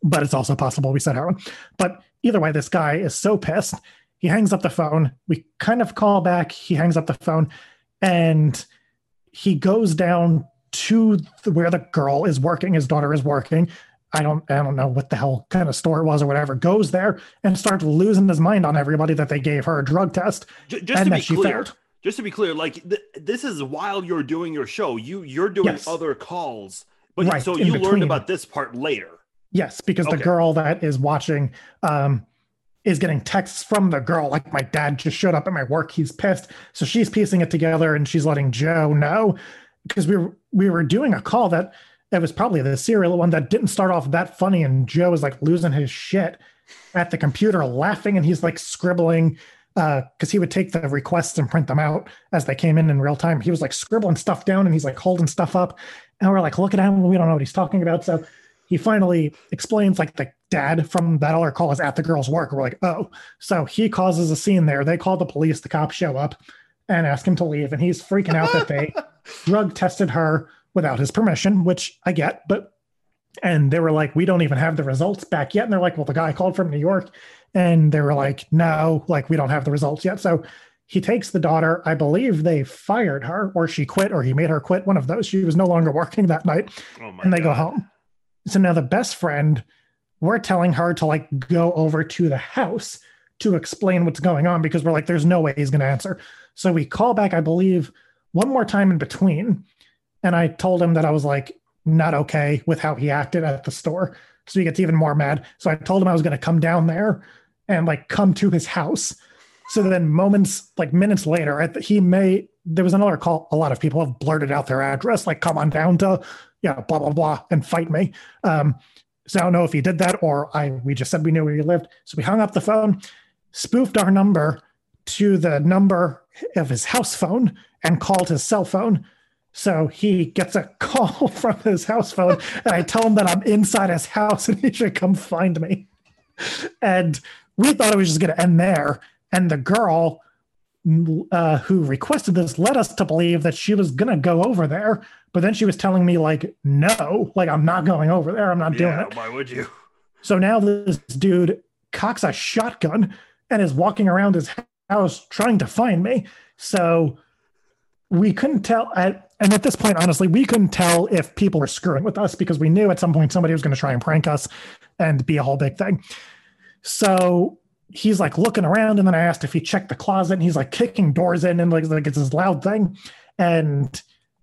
but it's also possible we said heroin. But either way, this guy is so pissed. He hangs up the phone. We kind of call back. He hangs up the phone, and he goes down to where the girl is working. His daughter is working. I don't know what the hell kind of store it was or whatever, goes there and starts losing his mind on everybody that they gave her a drug test. Just to be clear, like this is while you're doing your show, you're doing other calls, but right, so you learned about this part later. Yes, because the girl that is watching is getting texts from the girl. Like, my dad just showed up at my work. He's pissed. So she's piecing it together, and she's letting Joe know, because we were doing a call that was probably the serial one that didn't start off that funny. And Joe is like losing his shit at the computer laughing. And he's like scribbling because he would take the requests and print them out as they came in real time. He was like scribbling stuff down, and he's like holding stuff up, and we're like, look at him. We don't know what he's talking about. So he finally explains, like, the dad from that other call is at the girl's work. We're like, oh, so he causes a scene there. They call the police, the cops show up and ask him to leave. And he's freaking out that they drug tested her without his permission, which I get, but And they were like, we don't even have the results back yet. And they're like, well, the guy called from New York. And they were like, no, like, we don't have the results yet. So he takes the daughter. I believe they fired her, or she quit, or he made her quit. One of those. She was no longer working that night. Oh my and they God. Go home. So now the best friend, we're telling her to like go over to the house to explain what's going on, because we're like, there's no way he's going to answer. So we call back, I believe, one more time in between. And I told him that I was like, not okay with how he acted at the store. So he gets even more mad. So I told him I was going to come down there and like come to his house. So then moments, like minutes later, there was another call. A lot of people have blurted out their address, like come on down to, blah, blah, blah, and fight me. So I don't know if he did that or we just said we knew where he lived. So we hung up the phone, spoofed our number to the number of his house phone and called his cell phone. So he gets a call from his house phone and I tell him that I'm inside his house and he should come find me. And we thought it was just going to end there. And the girl who requested this led us to believe that she was going to go over there. But then she was telling me like, no, like I'm not going over there. I'm not doing it. Why would you? So now this dude cocks a shotgun and is walking around his house trying to find me. So we couldn't tell. And at this point, honestly, we couldn't tell if people were screwing with us because we knew at some point somebody was going to try and prank us and be a whole big thing. So he's like looking around. And then I asked if he checked the closet and he's like kicking doors in and like it's this loud thing. And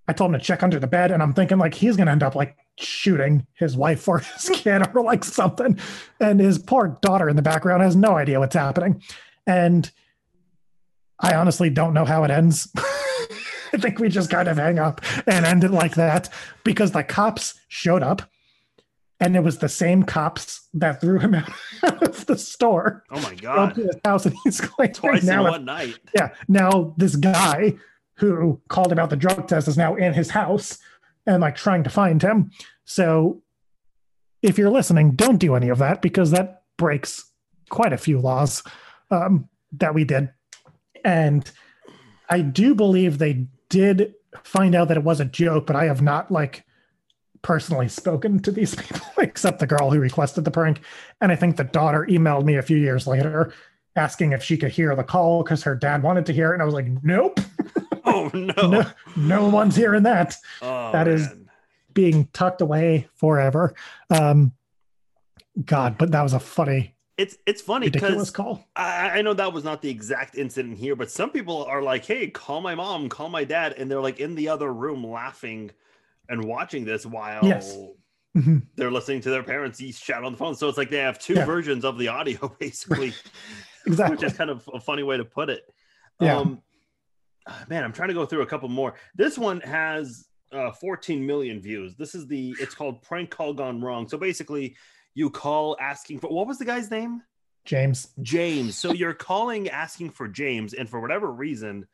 I told him to check under the bed. And I'm thinking like, he's going to end up like shooting his wife or his kid or like something. And his poor daughter in the background has no idea what's happening. And I honestly don't know how it ends. I think we just kind of hang up and end it like that because the cops showed up and it was the same cops that threw him out of the store. Oh my God. To his house and he's like, twice in one night. Yeah. Now this guy who called about the drug test is now in his house and like trying to find him. So if you're listening, don't do any of that because that breaks quite a few laws that we did. And I do believe they did find out that it was a joke, but I have not like personally spoken to these people except the girl who requested the prank. And I think the daughter emailed me a few years later asking if she could hear the call because her dad wanted to hear it. And I was like, nope. Oh no. No one's hearing that. Oh, that is being tucked away forever. God, but that was a funny It's funny because I know that was not the exact incident here, but some people are like, hey, call my mom, call my dad. And they're like in the other room laughing and watching this while they're listening to their parents shout on the phone. So it's like they have two versions of the audio, basically. Exactly. Which is kind of a funny way to put it. Yeah. Man, I'm trying to go through a couple more. This one has 14 million views. This is it's called Prank Call Gone Wrong. So basically, you call asking for, what was the guy's name? James. So you're calling asking for James. And for whatever reason,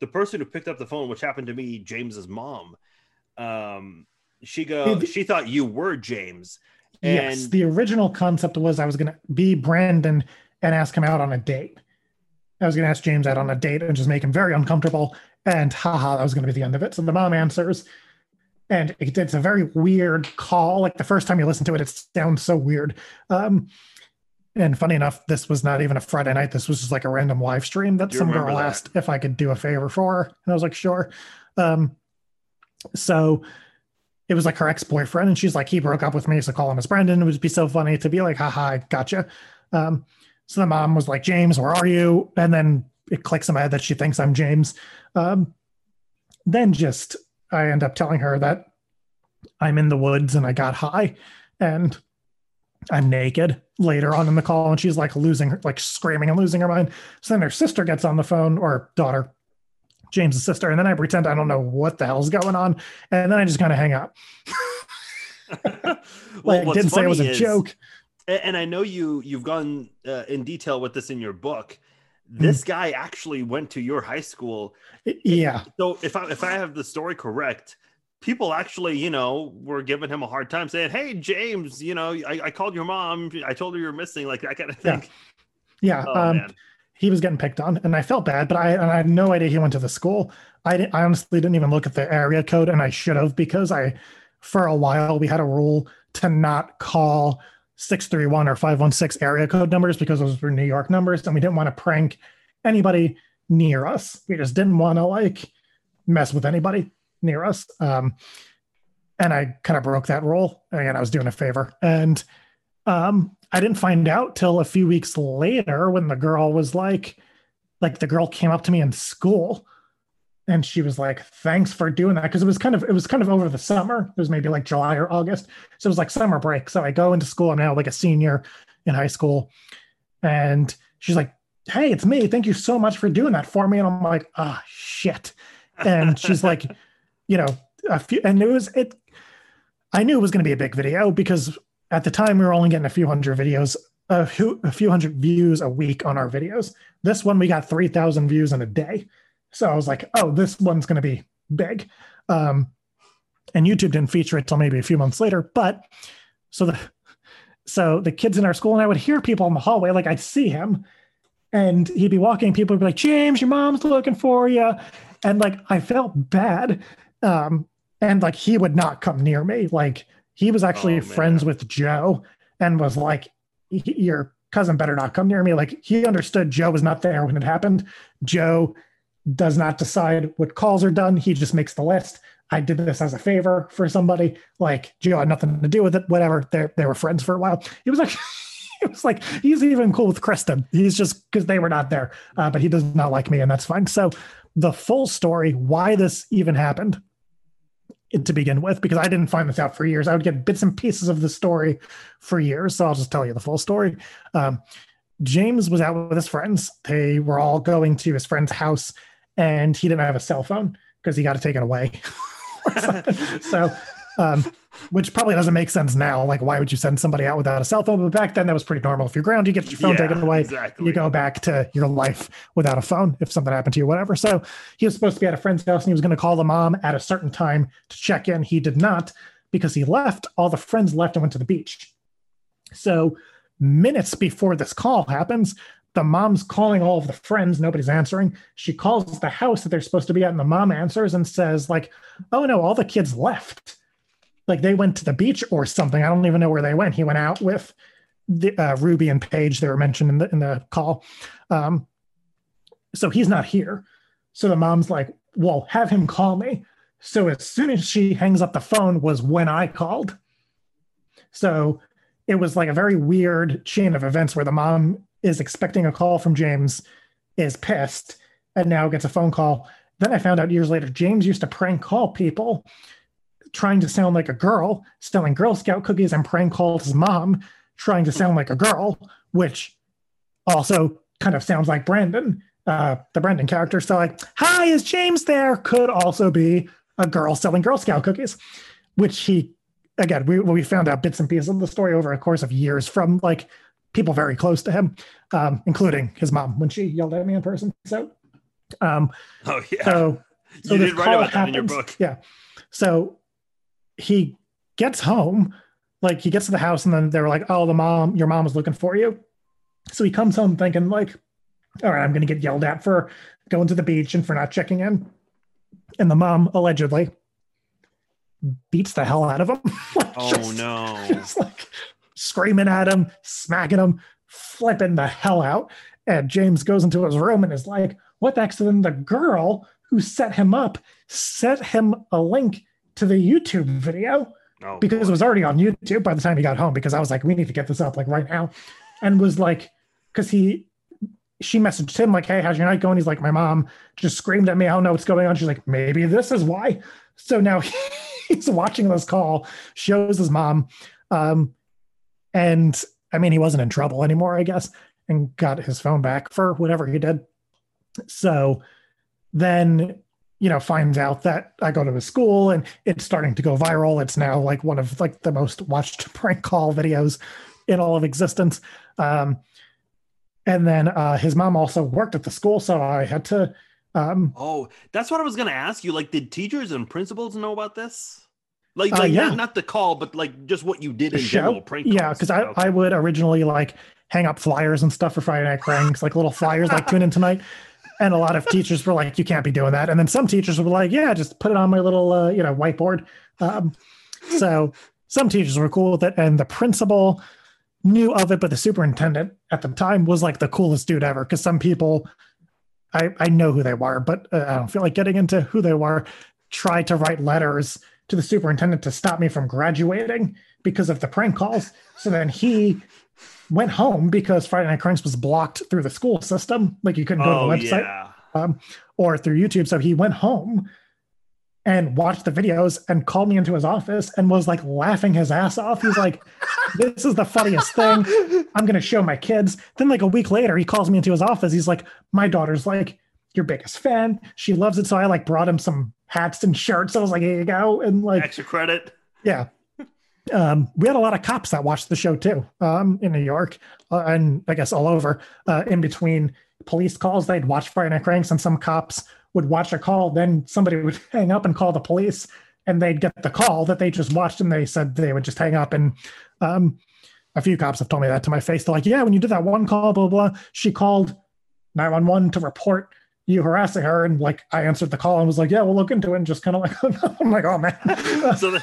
the person who picked up the phone, which happened to be James's mom, she thought you were James. And yes. The original concept was I was going to be Brandon and ask him out on a date. I was going to ask James out on a date and just make him very uncomfortable. And that was going to be the end of it. So the mom answers. And it's a very weird call. Like the first time you listen to it, it sounds so weird. And funny enough, this was not even a Friday night. This was just like a random live stream that some girl asked if I could do a favor for her. And I was like, sure. So it was like her ex-boyfriend. And she's like, he broke up with me. So call him as Brandon. It would be so funny to be like, haha, gotcha. So the mom was like, James, where are you? And then it clicks in my head that she thinks I'm James. I end up telling her that I'm in the woods and I got high and I'm naked later on in the call. And she's like screaming and losing her mind. So then her sister gets on the phone, or daughter, James's sister. And then I pretend I don't know what the hell's going on. And then I just kind of hang up. I didn't say it was a joke. And I know you've gone in detail with this in your book. This guy actually went to your high school. Yeah. So if I have the story correct, people actually, were giving him a hard time saying, hey, James, I called your mom. I told her you're missing, like that kind of thing. Yeah. Oh, he was getting picked on and I felt bad, but I had no idea he went to the school. I honestly didn't even look at the area code, and I should have, because I for a while, we had a rule to not call 631 or 516 area code numbers because those were New York numbers, and we didn't want to prank anybody near us. We just didn't want to like mess with anybody near us. And I kind of broke that rule. Again, I was doing a favor. And I didn't find out till a few weeks later when the girl was like the girl came up to me in school and she was like, thanks for doing that. Cause it was kind of over the summer. It was maybe like July or August. So it was like summer break. So I go into school. I'm now like a senior in high school. And she's like, hey, it's me. Thank you so much for doing that for me. And I'm like, ah, shit. And she's like, you know, a few, and I knew it was going to be a big video because at the time we were only getting a few hundred videos, a few hundred views a week on our videos. This one, we got 3,000 views in a day. So I was like, oh, this one's going to be big. And YouTube didn't feature it till maybe a few months later. But so the kids in our school, and I would hear people in the hallway, like I'd see him and he'd be walking. People would be like, James, your mom's looking for you. And like, I felt bad. And like, he would not come near me. Like he was actually friends with Joe and was like, your cousin better not come near me. Like he understood Joe was not there when it happened. Joe does not decide what calls are done. He just makes the list. I did this as a favor for somebody. Like Joe had nothing to do with it, whatever. They were friends for a while. It was like, he's even cool with Kristen. He's just, cause they were not there, but he does not like me and that's fine. So the full story, why this even happened to begin with, because I didn't find this out for years. I would get bits and pieces of the story for years. So I'll just tell you the full story. James was out with his friends. They were all going to his friend's house and he didn't have a cell phone because he got to take it away. So, which probably doesn't make sense now. Like, why would you send somebody out without a cell phone? But back then that was pretty normal. If you're grounded, you get your phone taken away. Exactly. You go back to your life without a phone if something happened to you, whatever. So he was supposed to be at a friend's house and he was going to call the mom at a certain time to check in. He did not because he left. All the friends left and went to the beach. So minutes before this call happens, the mom's calling all of the friends. Nobody's answering. She calls the house that they're supposed to be at and the mom answers and says like, oh no, all the kids left. Like they went to the beach or something. I don't even know where they went. He went out with the, Ruby and Paige. They were mentioned in the call. So he's not here. So the mom's like, well, have him call me. So as soon as she hangs up the phone was when I called. So it was like a very weird chain of events where the mom is expecting a call from James, is pissed, and now gets a phone call. Then I found out years later, James used to prank call people trying to sound like a girl, selling Girl Scout cookies and prank calls his mom trying to sound like a girl, which also kind of sounds like Brandon, the Brandon character. So like, hi, is James there? Could also be a girl selling Girl Scout cookies, which he, again, we found out bits and pieces of the story over a course of years from like people very close to him, including his mom when she yelled at me in person. So, So you did write about that in your book. Yeah. So, he gets home, like he gets to the house and then they were like, oh, your mom is looking for you. So he comes home thinking like, all right, I'm going to get yelled at for going to the beach and for not checking in. And the mom allegedly beats the hell out of him. Like, oh no. Just like screaming at him, smacking him, flipping the hell out. And James goes into his room and is like, what the heck? So then the girl who set him up sent him a link to the YouTube video because it was already on YouTube by the time he got home, because I was like, we need to get this up like right now. And was like, cause she messaged him like, hey, how's your night going? He's like, my mom just screamed at me. I don't know what's going on. She's like, maybe this is why. So now he's watching this call, shows his mom. And I mean, he wasn't in trouble anymore, I guess, and got his phone back for whatever he did. So then, you know, finds out that I go to his school and it's starting to go viral. It's now like one of like the most watched prank call videos in all of existence. And then his mom also worked at the school. So I had to. That's what I was going to ask you. Like, did teachers and principals know about this? Not the call, but like just what you did in general prank calls. Yeah, because I would originally like hang up flyers and stuff for Friday Night Cranks, like little flyers like tune in tonight. And a lot of teachers were like, you can't be doing that. And then some teachers were like, yeah, just put it on my little, whiteboard. So some teachers were cool with it, and the principal knew of it, but the superintendent at the time was like the coolest dude ever, because some people, I know who they were, but I don't feel like getting into who they were, tried to write letters to the superintendent to stop me from graduating because of the prank calls. So then he went home because Friday Night Cranks was blocked through the school system. Like, you couldn't go to the website or through YouTube. So he went home and watched the videos and called me into his office and was like laughing his ass off. He's like, this is the funniest thing. I'm going to show my kids. Then like a week later, he calls me into his office. He's like, my daughter's like your biggest fan. She loves it. So I like brought him some hats and shirts. I was like, here you go. And like extra credit. Yeah. We had a lot of cops that watched the show too, in New York, and I guess all over. In between police calls, they'd watch Friday Night Cranks, and some cops would watch a call, then somebody would hang up and call the police, and they'd get the call that they just watched, and they said they would just hang up. And a few cops have told me that to my face. They're like, yeah, when you did that one call, blah, blah, blah, she called 911 to report you harassing her, and like I answered the call and was like, yeah, we'll look into it, and just kind of like I'm like, oh man. So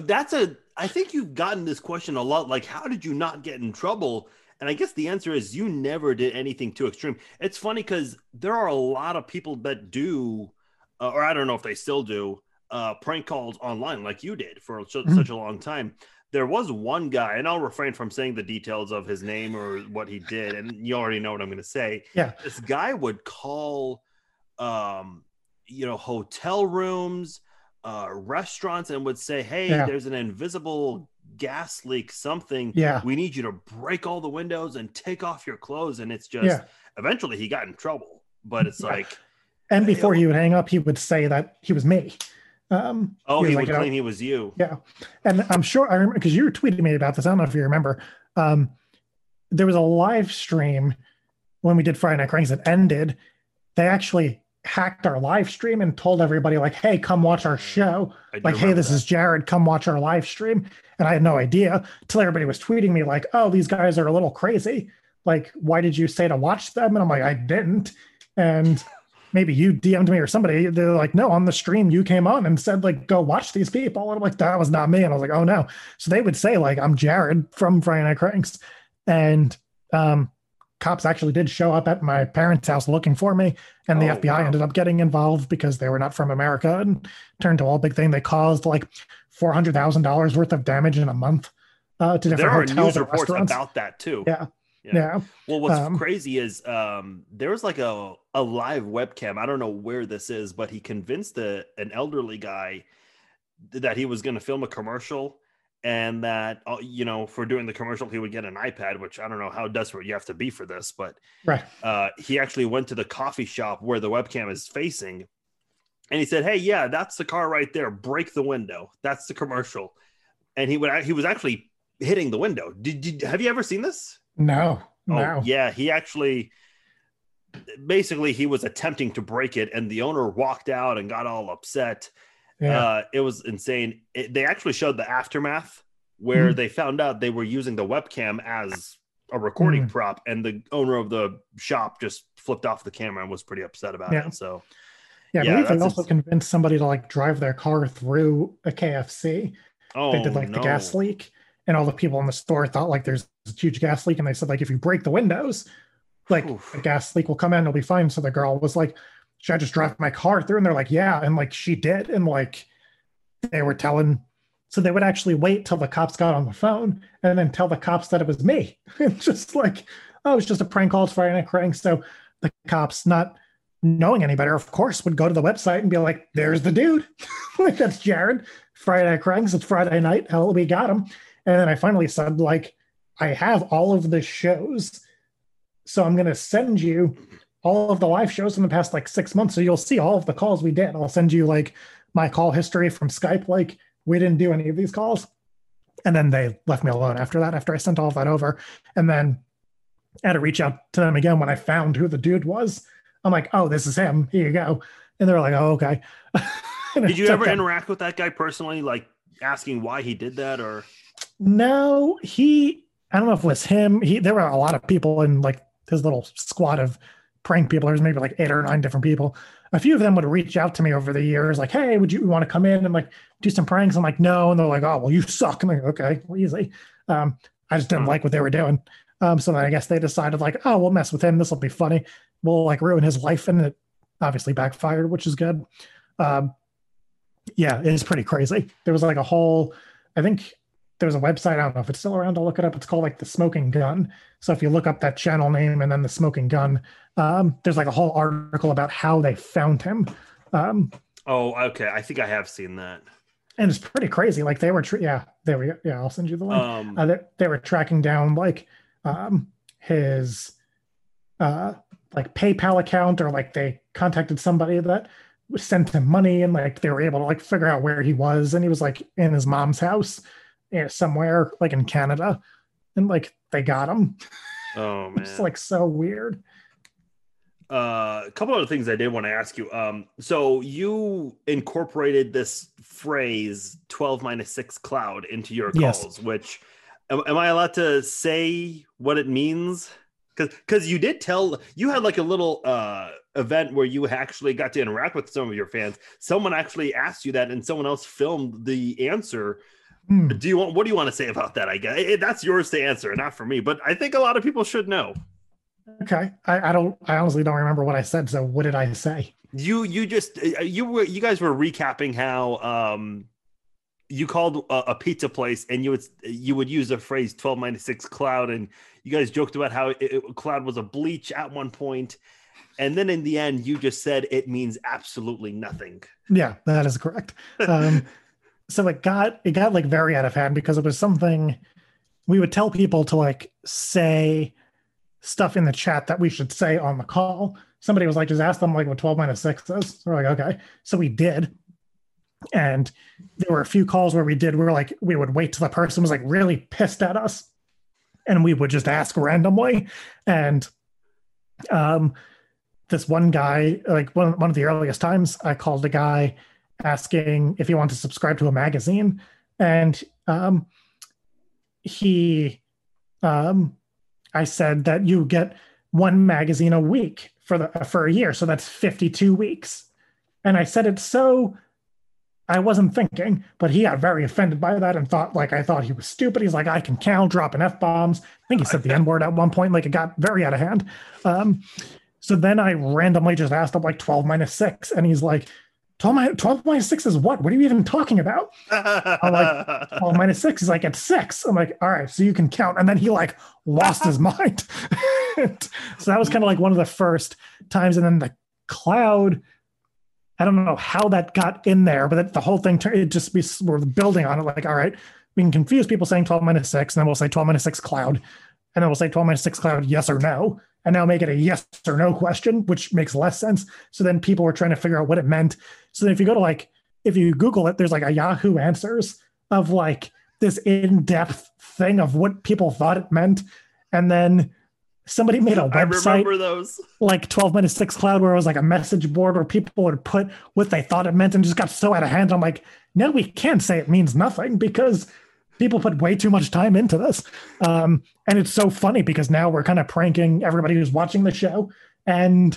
that's a, I think you've gotten this question a lot, like, how did you not get in trouble? And I guess the answer is you never did anything too extreme. It's funny because there are a lot of people that do, or I don't know if they still do, prank calls online like you did for such a long time. There was one guy, and I'll refrain from saying the details of his name or what he did, and you already know what I'm going to say. Yeah. This guy would call, hotel rooms, restaurants, and would say, hey, there's an invisible gas leak, something. Yeah. We need you to break all the windows and take off your clothes. And it's just, eventually he got in trouble, but it's like. And before he would hang up, he would say that he was me. He would claim he was you. Yeah. And I'm sure I remember, because you were tweeting me about this. I don't know if you remember. There was a live stream when we did Friday Night Cranks that ended. They actually hacked our live stream and told everybody, like, hey, come watch our show. Like, hey, this is Jared, come watch our live stream. And I had no idea till everybody was tweeting me like, oh, these guys are a little crazy, like, why did you say to watch them? And I'm like, I didn't. And maybe you DM'd me or somebody. They're like, no, on the stream you came on and said, like, go watch these people. And I'm like, that was not me. And I was like, oh no. So they would say, like, I'm Jared from Friday Night Cranks. And cops actually did show up at my parents' house looking for me, and the FBI ended up getting involved because they were not from America, and turned to all big thing. They caused like $400,000 worth of damage in a month to different hotels. There are news reports about that too. Yeah. Well, what's crazy is there was like a live webcam. I don't know where this is, but he convinced an elderly guy that he was going to film a commercial, and that, for doing the commercial, he would get an iPad, which I don't know how desperate you have to be for this, but he actually went to the coffee shop where the webcam is facing, and he said, hey, yeah, that's the car right there. Break the window. That's the commercial. And he was actually hitting the window. Have you ever seen this? No. Yeah, he actually, basically he was attempting to break it, and the owner walked out and got all upset. Yeah. It was insane. They actually showed the aftermath where they found out they were using the webcam as a recording prop, and the owner of the shop just flipped off the camera and was pretty upset about it. So, I believe they also convinced somebody to like drive their car through a KFC. Oh, they did like the gas leak, and all the people in the store thought like there's a huge gas leak, and they said like if you break the windows, like the gas leak will come in, it'll be fine. So the girl was like, should I just drive my car through? And they're like, yeah. And like, she did. And like, they were telling, so they would actually wait till the cops got on the phone and then tell the cops that it was me. It's just like, oh, it's just a prank call. It's Friday Night Cranks. So the cops, not knowing any better, of course, would go to the website and be like, there's the dude. Like, that's Jared. Friday Night Cranks. It's Friday night. Hell, we got him. And then I finally said, like, I have all of the shows, so I'm going to send you all of the live shows in the past like 6 months. So you'll see all of the calls we did. I'll send you like my call history from Skype. Like, we didn't do any of these calls. And then they left me alone after that, after I sent all of that over. And then I had to reach out to them again when I found who the dude was. I'm like, oh, this is him. Here you go. And they're like, oh, okay. Did you ever interact with that guy personally? Like asking why he did that or? No, I don't know if it was him. There were a lot of people in like his little squad of prank people. There's maybe like 8 or 9 different people. A few of them would reach out to me over the years, like, "Hey, would you want to come in and like do some pranks?" I'm like, "No," and they're like, "Oh, well, you suck." I'm like, "Okay, well, easy." I just didn't like what they were doing, so then I guess they decided like, "Oh, we'll mess with him. This will be funny. We'll like ruin his life," and it obviously backfired, which is good. Yeah, it's pretty crazy. There was like a whole, I think there was a website, I don't know if it's still around, I'll look it up. It's called like The Smoking Gun. So if you look up that channel name and then The Smoking Gun, there's like a whole article about how they found him. Oh, okay. I think I have seen that. And it's pretty crazy. Like they were, yeah, I'll send you the link. They were tracking down like his like PayPal account, or like they contacted somebody that sent him money, and like they were able to like figure out where he was, and he was like in his mom's house somewhere like in Canada, and like they got him. Oh man. It's like so weird. A couple other things I did want to ask you. So you incorporated this phrase 12-6 cloud into your calls. Yes. Which am I allowed to say what it means? Because you did tell, you had like a little event where you actually got to interact with some of your fans. Someone actually asked you that, and someone else filmed the answer. Do you want? What do you want to say about that? I guess that's yours to answer, not for me. But I think a lot of people should know. Okay, I honestly don't remember what I said. So what did I say? You guys were recapping how you called a pizza place, and you would use the phrase 12-6 cloud, and you guys joked about how cloud was a bleach at one point, and then in the end you just said it means absolutely nothing. Yeah, that is correct. So it got like very out of hand, because it was something we would tell people to like say stuff in the chat that we should say on the call. Somebody was like, just ask them like what 12-6 is. So we're like, okay, so we did. And there were a few calls where we would wait till the person was like really pissed at us, and we would just ask randomly. And this one guy, like one of the earliest times, I called a guy asking if he wanted to subscribe to a magazine, and I said that you get one magazine a week for a year, so that's 52 weeks. And I said it so I wasn't thinking, but he got very offended by that and thought like I thought he was stupid. He's like, I can count, dropping F-bombs. I think he said the N-word at one point. Like it got very out of hand. So then I randomly just asked him like 12-6, and he's like, 12-6 is what? What are you even talking about? I'm like, 12-6. He's like, it's 6. I'm like, all right, so you can count. And then he like lost his mind. So that was kind of like one of the first times. And then the cloud, I don't know how that got in there, but the whole thing, we're building on it. Like, all right, we can confuse people saying 12-6, and then we'll say 12-6 cloud. And then we'll say 12-6 cloud, yes or no. And now make it a yes or no question, which makes less sense. So then people were trying to figure out what it meant. So then if you Google it, there's like a Yahoo Answers of like this in-depth thing of what people thought it meant. And then somebody made a website, I remember those, like 12-6 cloud, where it was like a message board where people would put what they thought it meant, and just got so out of hand. I'm like, no, we can't say it means nothing, because people put way too much time into this. And it's so funny, because now we're kind of pranking everybody who's watching the show. And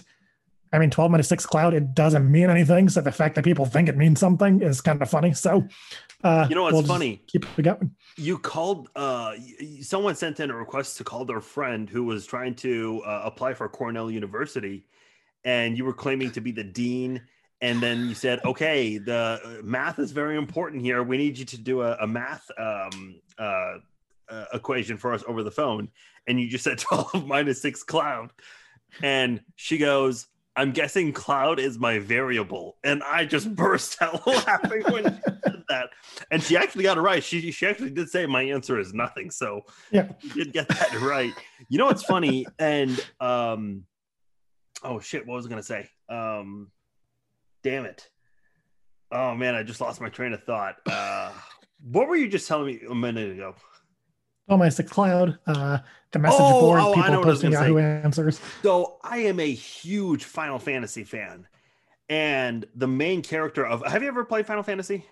I mean, 12-6 cloud, it doesn't mean anything. So the fact that people think it means something is kind of funny. So, you know, what's funny? Keep it going. You called, someone sent in a request to call their friend who was trying to apply for Cornell University, and you were claiming to be the dean. And then you said, okay, the math is very important here. We need you to do a math equation for us over the phone. And you just said 12-6 cloud. And she goes, I'm guessing cloud is my variable. And I just burst out laughing when she said that. And she actually got it right. She actually did say my answer is nothing. So yeah, she did get that right. You know what's funny? And, oh, shit, what was I going to say? Damn it. Oh, man, I just lost my train of thought. What were you just telling me a minute ago? Oh, my sick cloud. The message board, people posting Yahoo Answers. So I am a huge Final Fantasy fan. And the main character of... Have you ever played Final Fantasy?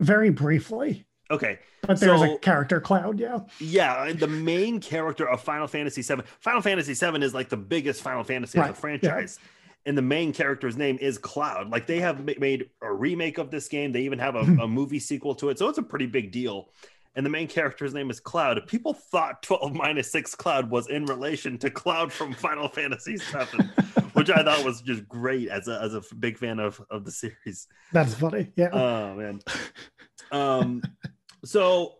Very briefly. Okay. But there's a character Cloud, yeah. Yeah, the main character of Final Fantasy VII. Final Fantasy VII is like the biggest Final Fantasy in the franchise. Yeah. And the main character's name is Cloud. Like, they have made a remake of this game. They even have a movie sequel to it. So it's a pretty big deal. And the main character's name is Cloud. People thought 12-6 Cloud was in relation to Cloud from Final Fantasy VII, which I thought was just great as a big fan of the series. That's funny. Yeah. Oh, man. So,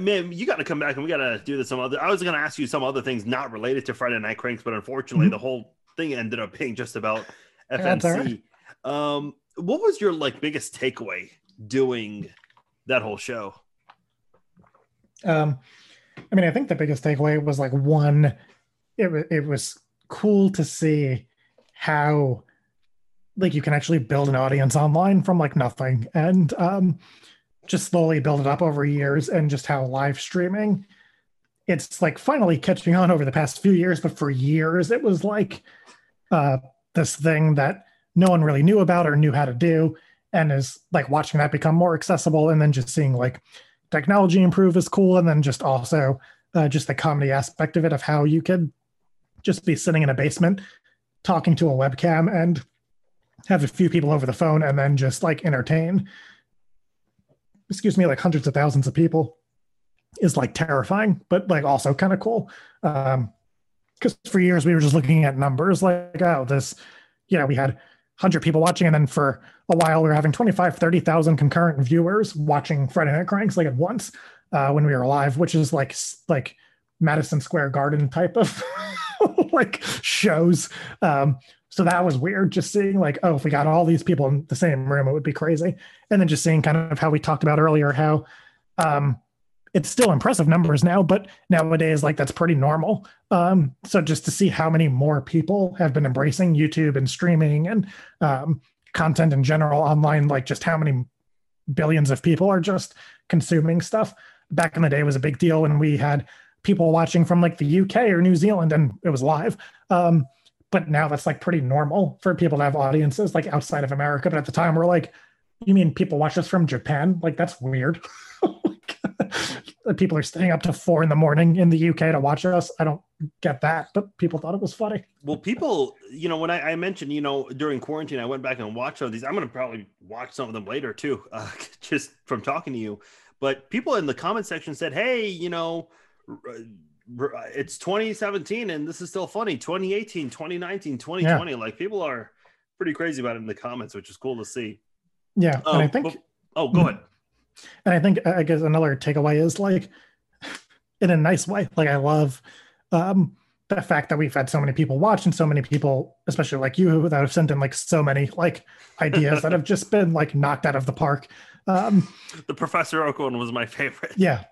man, you got to come back and we got to do this some other. I was going to ask you some other things not related to Friday Night Cranks, but unfortunately, the whole thing ended up being just about FNC. Right. What was your like biggest takeaway doing that whole show? I mean, I think the biggest takeaway was like one, it was cool to see how like you can actually build an audience online from like nothing and just slowly build it up over years, and just how live streaming, it's like finally catching on over the past few years, but for years it was like this thing that no one really knew about or knew how to do, and is like watching that become more accessible, and then just seeing like technology improve is cool. And then just also just the comedy aspect of it, of how you could just be sitting in a basement talking to a webcam and have a few people over the phone and then just like entertain, excuse me, like hundreds of thousands of people is like terrifying, but like also kind of cool. Because for years we were just looking at numbers like, oh, this, yeah, we had 100 people watching, and then for a while we were having 30,000 concurrent viewers watching Friday Night Cranks like at once when we were live, which is like Madison Square Garden type of like shows. So that was weird, just seeing like, oh, if we got all these people in the same room, it would be crazy. And then just seeing kind of how we talked about earlier, how it's still impressive numbers now, but nowadays like that's pretty normal. So just to see how many more people have been embracing YouTube and streaming and content in general online, like just how many billions of people are just consuming stuff. Back in the day was a big deal when we had people watching from like the UK or New Zealand and it was live. But now that's like pretty normal for people to have audiences like outside of America. But at the time we're like, you mean people watch us from Japan? Like that's weird. People are staying up to 4 a.m. in the UK to watch us. I don't get that, but people thought it was funny. Well, people, you know, when I mentioned, you know, during quarantine, I went back and watched some of these. I'm going to probably watch some of them later too, just from talking to you. But people in the comment section said, hey, you know, it's 2017 and this is still funny. 2018, 2019, 2020. Yeah. Like people are pretty crazy about it in the comments, which is cool to see. Yeah. And I think, go ahead. And I guess another takeaway is like in a nice way, like I love the fact that we've had so many people watch and so many people, especially like you, that have sent in like so many like ideas that have just been like knocked out of the park. The Professor Oak one was my favorite. Yeah.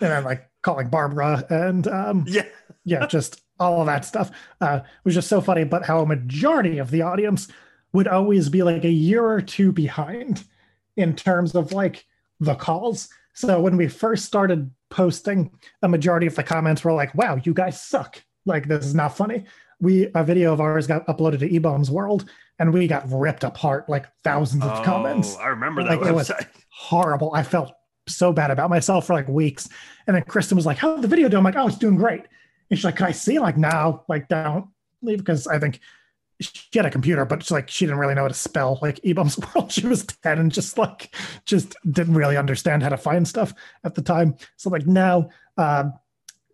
And then like calling Barbara and yeah, just all of that stuff was just so funny. But how a majority of the audience would always be like a year or two behind in terms of like the calls. So when we first started posting, a majority of the comments were like, wow, you guys suck. Like, this is not funny. A video of ours got uploaded to eBaum's World and we got ripped apart, like thousands of comments. I remember that. Like, it was horrible. I felt so bad about myself for like weeks. And then Kristen was like, how'd the video do? I'm like, oh, it's doing great. And she's like, can I see? I'm like, no, like, don't leave. Because I think she had a computer, but she didn't really know how to spell like eBaum's World. She was 10 and just didn't really understand how to find stuff at the time. So like now,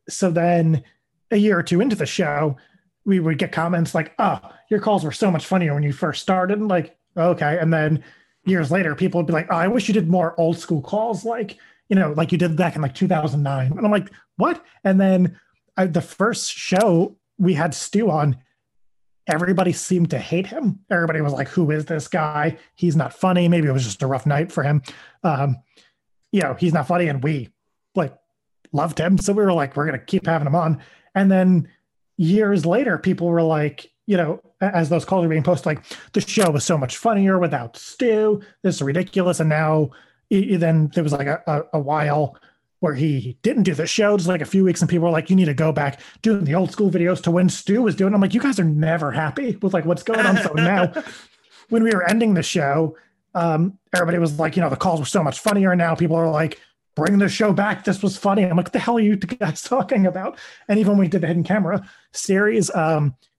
so then a year or two into the show, we would get comments like, oh, your calls were so much funnier when you first started. And like, okay. And then years later, people would be like, oh, I wish you did more old school calls. Like, you know, like you did back in like 2009. And I'm like, what? And then the first show we had Stu on, everybody seemed to hate him. Everybody was like, who is this guy? He's not funny. Maybe it was just a rough night for him. You know, he's not funny. And we like loved him. So we were like, we're going to keep having him on. And then years later, people were like, you know, as those calls are being posted, like the show was so much funnier without Stu. This is ridiculous. And now then there was like a while where he didn't do the show, just like a few weeks, and people were like, you need to go back doing the old school videos to when Stu was doing. I'm like, you guys are never happy with like what's going on. So now when we were ending the show, everybody was like, you know, the calls were so much funnier now. People are like, bring the show back. This was funny. I'm like, what the hell are you guys talking about? And even when we did the hidden camera series,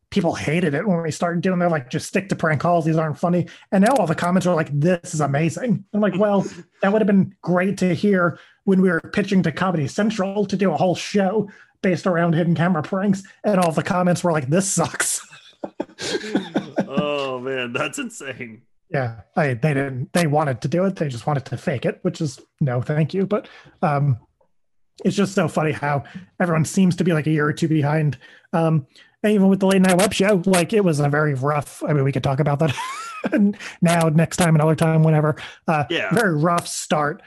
people hated it when we started doing. They're like, just stick to prank calls. These aren't funny. And now all the comments are like, this is amazing. I'm like, well, that would have been great to hear when we were pitching to Comedy Central to do a whole show based around hidden camera pranks. And all the comments were like, this sucks. Oh man, that's insane. Yeah, they didn't. They wanted to do it. They just wanted to fake it, which is no, thank you. But it's just so funny how everyone seems to be like a year or two behind. And even with the Late Night Web Show, like it was a very rough. I mean, we could talk about that now, next time, another time, whenever. Very rough start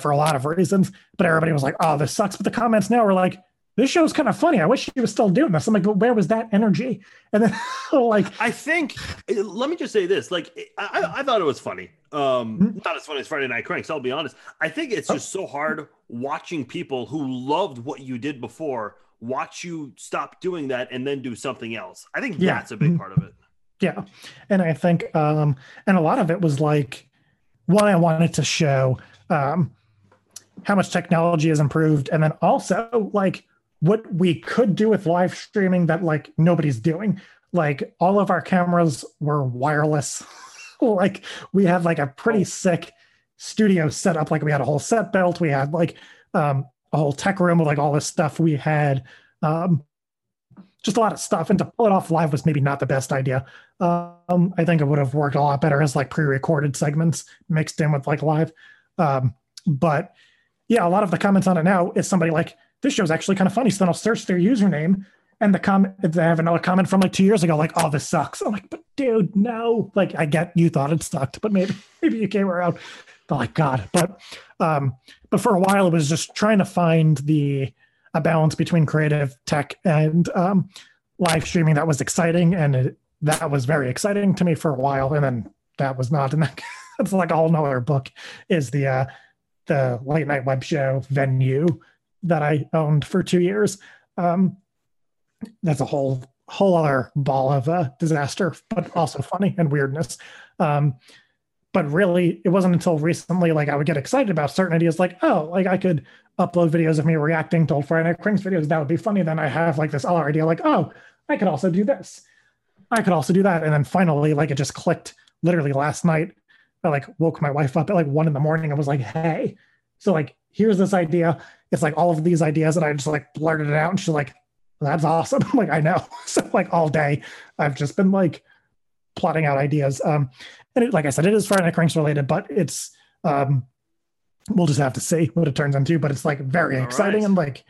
for a lot of reasons. But everybody was like, "Oh, this sucks." But the comments now were like, this show's kind of funny. I wish he was still doing this. I'm like, but where was that energy? And then like, I think, let me just say this. Like, I thought it was funny. Not as funny as Friday Night Cranks. I'll be honest. I think it's just so hard watching people who loved what you did before, watch you stop doing that and then do something else. I think that's a big part of it. Yeah. And I think, and a lot of it was like, one, I wanted to show, how much technology has improved. And then also like, what we could do with live streaming that like nobody's doing. Like all of our cameras were wireless. Like we had like a pretty sick studio setup. Like we had a whole set built. We had like a whole tech room with like all this stuff. We had just a lot of stuff, and to pull it off live was maybe not the best idea. I think it would have worked a lot better as like pre-recorded segments mixed in with like live. But yeah, a lot of the comments on it now is somebody like, this show's actually kind of funny. So then I'll search their username and they have another comment from like 2 years ago, like, oh, this sucks. I'm like, but dude, no. Like, I get you thought it sucked, but maybe you came around. But like, God. But for a while, it was just trying to find a balance between creative tech and live streaming that was exciting. And that was very exciting to me for a while. And then that was not. And that's like a whole nother book is the Late Night Web Show venue that I owned for 2 years. That's a whole other ball of a disaster, but also funny and weirdness. But really, it wasn't until recently, like I would get excited about certain ideas, like, oh, like I could upload videos of me reacting to old Friday Night Cranks videos. That would be funny. Then I have like this other idea, like, oh, I could also do this. I could also do that. And then finally, like it just clicked literally last night. I like woke my wife up at like 1 a.m. and was like, hey, so like, here's this idea. It's like all of these ideas. And I just like blurted it out and she's like, that's awesome. I'm like, I know. So like all day I've just been like plotting out ideas. And it, like I said, it is Friday Night Cranks related, but it's, we'll just have to see what it turns into, but it's like very exciting. Right. And like,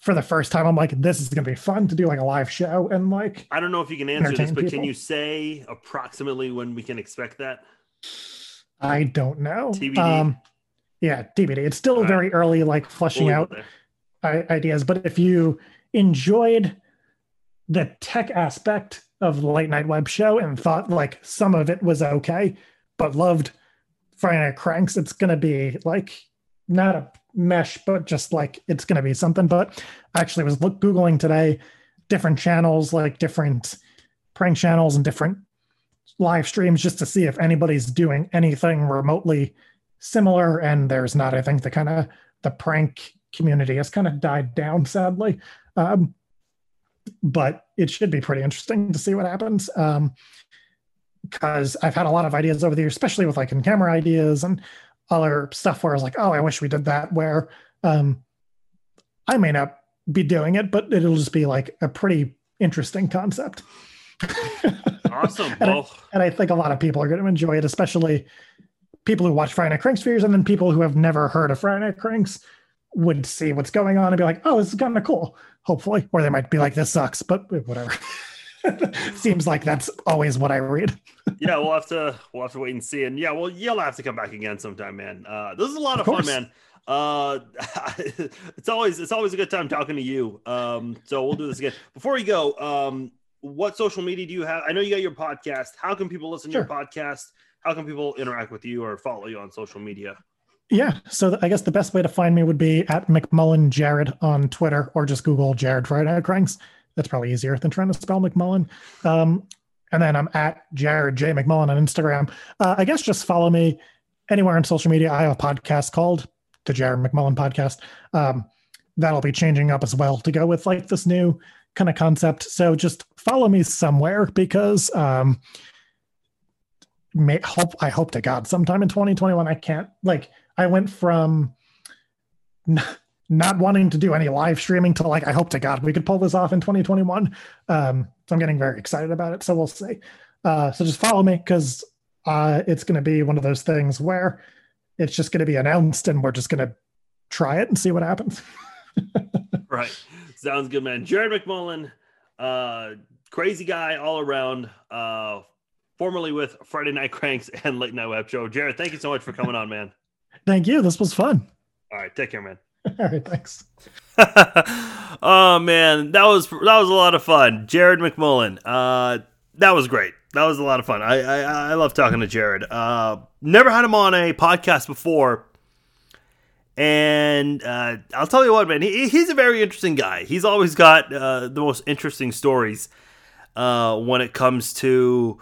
for the first time, I'm like, this is going to be fun to do like a live show. And like, I don't know if you can answer this, but people. Can you say approximately when we can expect that? I don't know. TBD. Yeah, TBD. It's still very early, like fleshing out ideas. But if you enjoyed the tech aspect of the Late Night Web Show and thought like some of it was okay, but loved Friday Night Cranks, it's going to be like not a mesh, but just like it's going to be something. But I actually was Googling today different channels, like different prank channels and different live streams just to see if anybody's doing anything remotely similar, and there's not. I think the prank community has kind of died down, sadly. But it should be pretty interesting to see what happens. Because I've had a lot of ideas over the years, especially with like in camera ideas and other stuff where I was like, oh, I wish we did that, where I may not be doing it, but it'll just be like a pretty interesting concept. Awesome. And I think a lot of people are going to enjoy it, especially people who watch Friday Night Cranks videos, and then people who have never heard of Friday Night Cranks would see what's going on and be like, oh, this is kind of cool, hopefully. Or they might be like, this sucks, but whatever. Seems like that's always what I read. Yeah, we'll have to wait and see. And yeah, well, you'll have to come back again sometime, man. This is a lot of fun, man. It's always a good time talking to you. So we'll do this again. Before we go, what social media do you have? I know you got your podcast. How can people listen to your podcast? How can people interact with you or follow you on social media? Yeah. So I guess the best way to find me would be at McMullen Jared on Twitter, or just Google Jared Friday Night Cranks. That's probably easier than trying to spell McMullen. And then I'm at Jared J. McMullen on Instagram. I guess just follow me anywhere on social media. I have a podcast called The Jared McMullen Podcast. That'll be changing up as well to go with like this new kind of concept. So just follow me somewhere because I hope to God sometime in 2021, I can't, like, I went from not wanting to do any live streaming to like, I hope to God we could pull this off in 2021. So I'm getting very excited about it. So we'll see. So just follow me because it's going to be one of those things where it's just going to be announced and we're just going to try it and see what happens. Right. Sounds good, man. Jared McMullen, crazy guy all around, formerly with Friday Night Cranks and Late Night Web Show. Jared, thank you so much for coming on, man. Thank you. This was fun. All right. Take care, man. All right, thanks. Oh man, that was a lot of fun. Jared McMullen. That was great. That was a lot of fun. I love talking to Jared. Never had him on a podcast before. And I'll tell you what, man, he's a very interesting guy. He's always got the most interesting stories when it comes to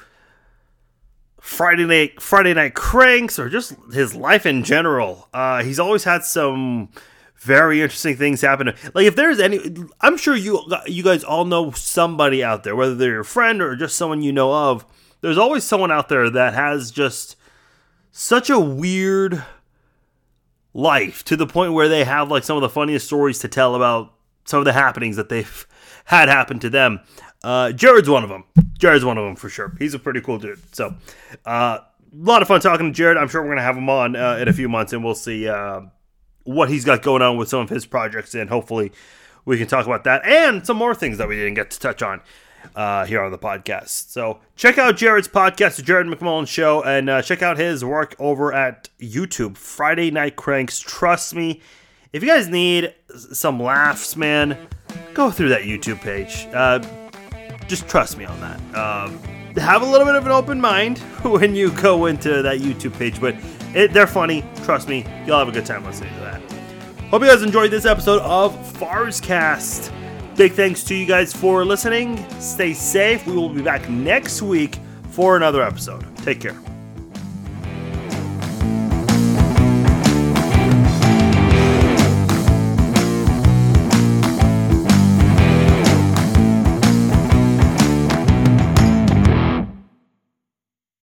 Friday Night Cranks or just his life in general. He's always had some very interesting things happen. Like if there's any, I'm sure you guys all know somebody out there, whether they're your friend or just someone you know of. There's always someone out there that has just such a weird life to the point where they have like some of the funniest stories to tell about some of the happenings that they've had happen to them. Jared's one of them. Jared's one of them for sure. He's a pretty cool dude. So a lot of fun talking to Jared. I'm sure we're going to have him on in a few months and we'll see what he's got going on with some of his projects, and hopefully we can talk about that and some more things that we didn't get to touch on here on the podcast. So check out Jared's podcast, The Jared McMullen Show, and check out his work over at YouTube, Friday Night Cranks. Trust me, if you guys need some laughs, man, go through that YouTube page. Just trust me on that. Have a little bit of an open mind when you go into that YouTube page, but they're funny. Trust me, you'll have a good time listening to that. Hope you guys enjoyed this episode of Farzcast. Big thanks to you guys for listening. Stay safe. We will be back next week for another episode. Take care.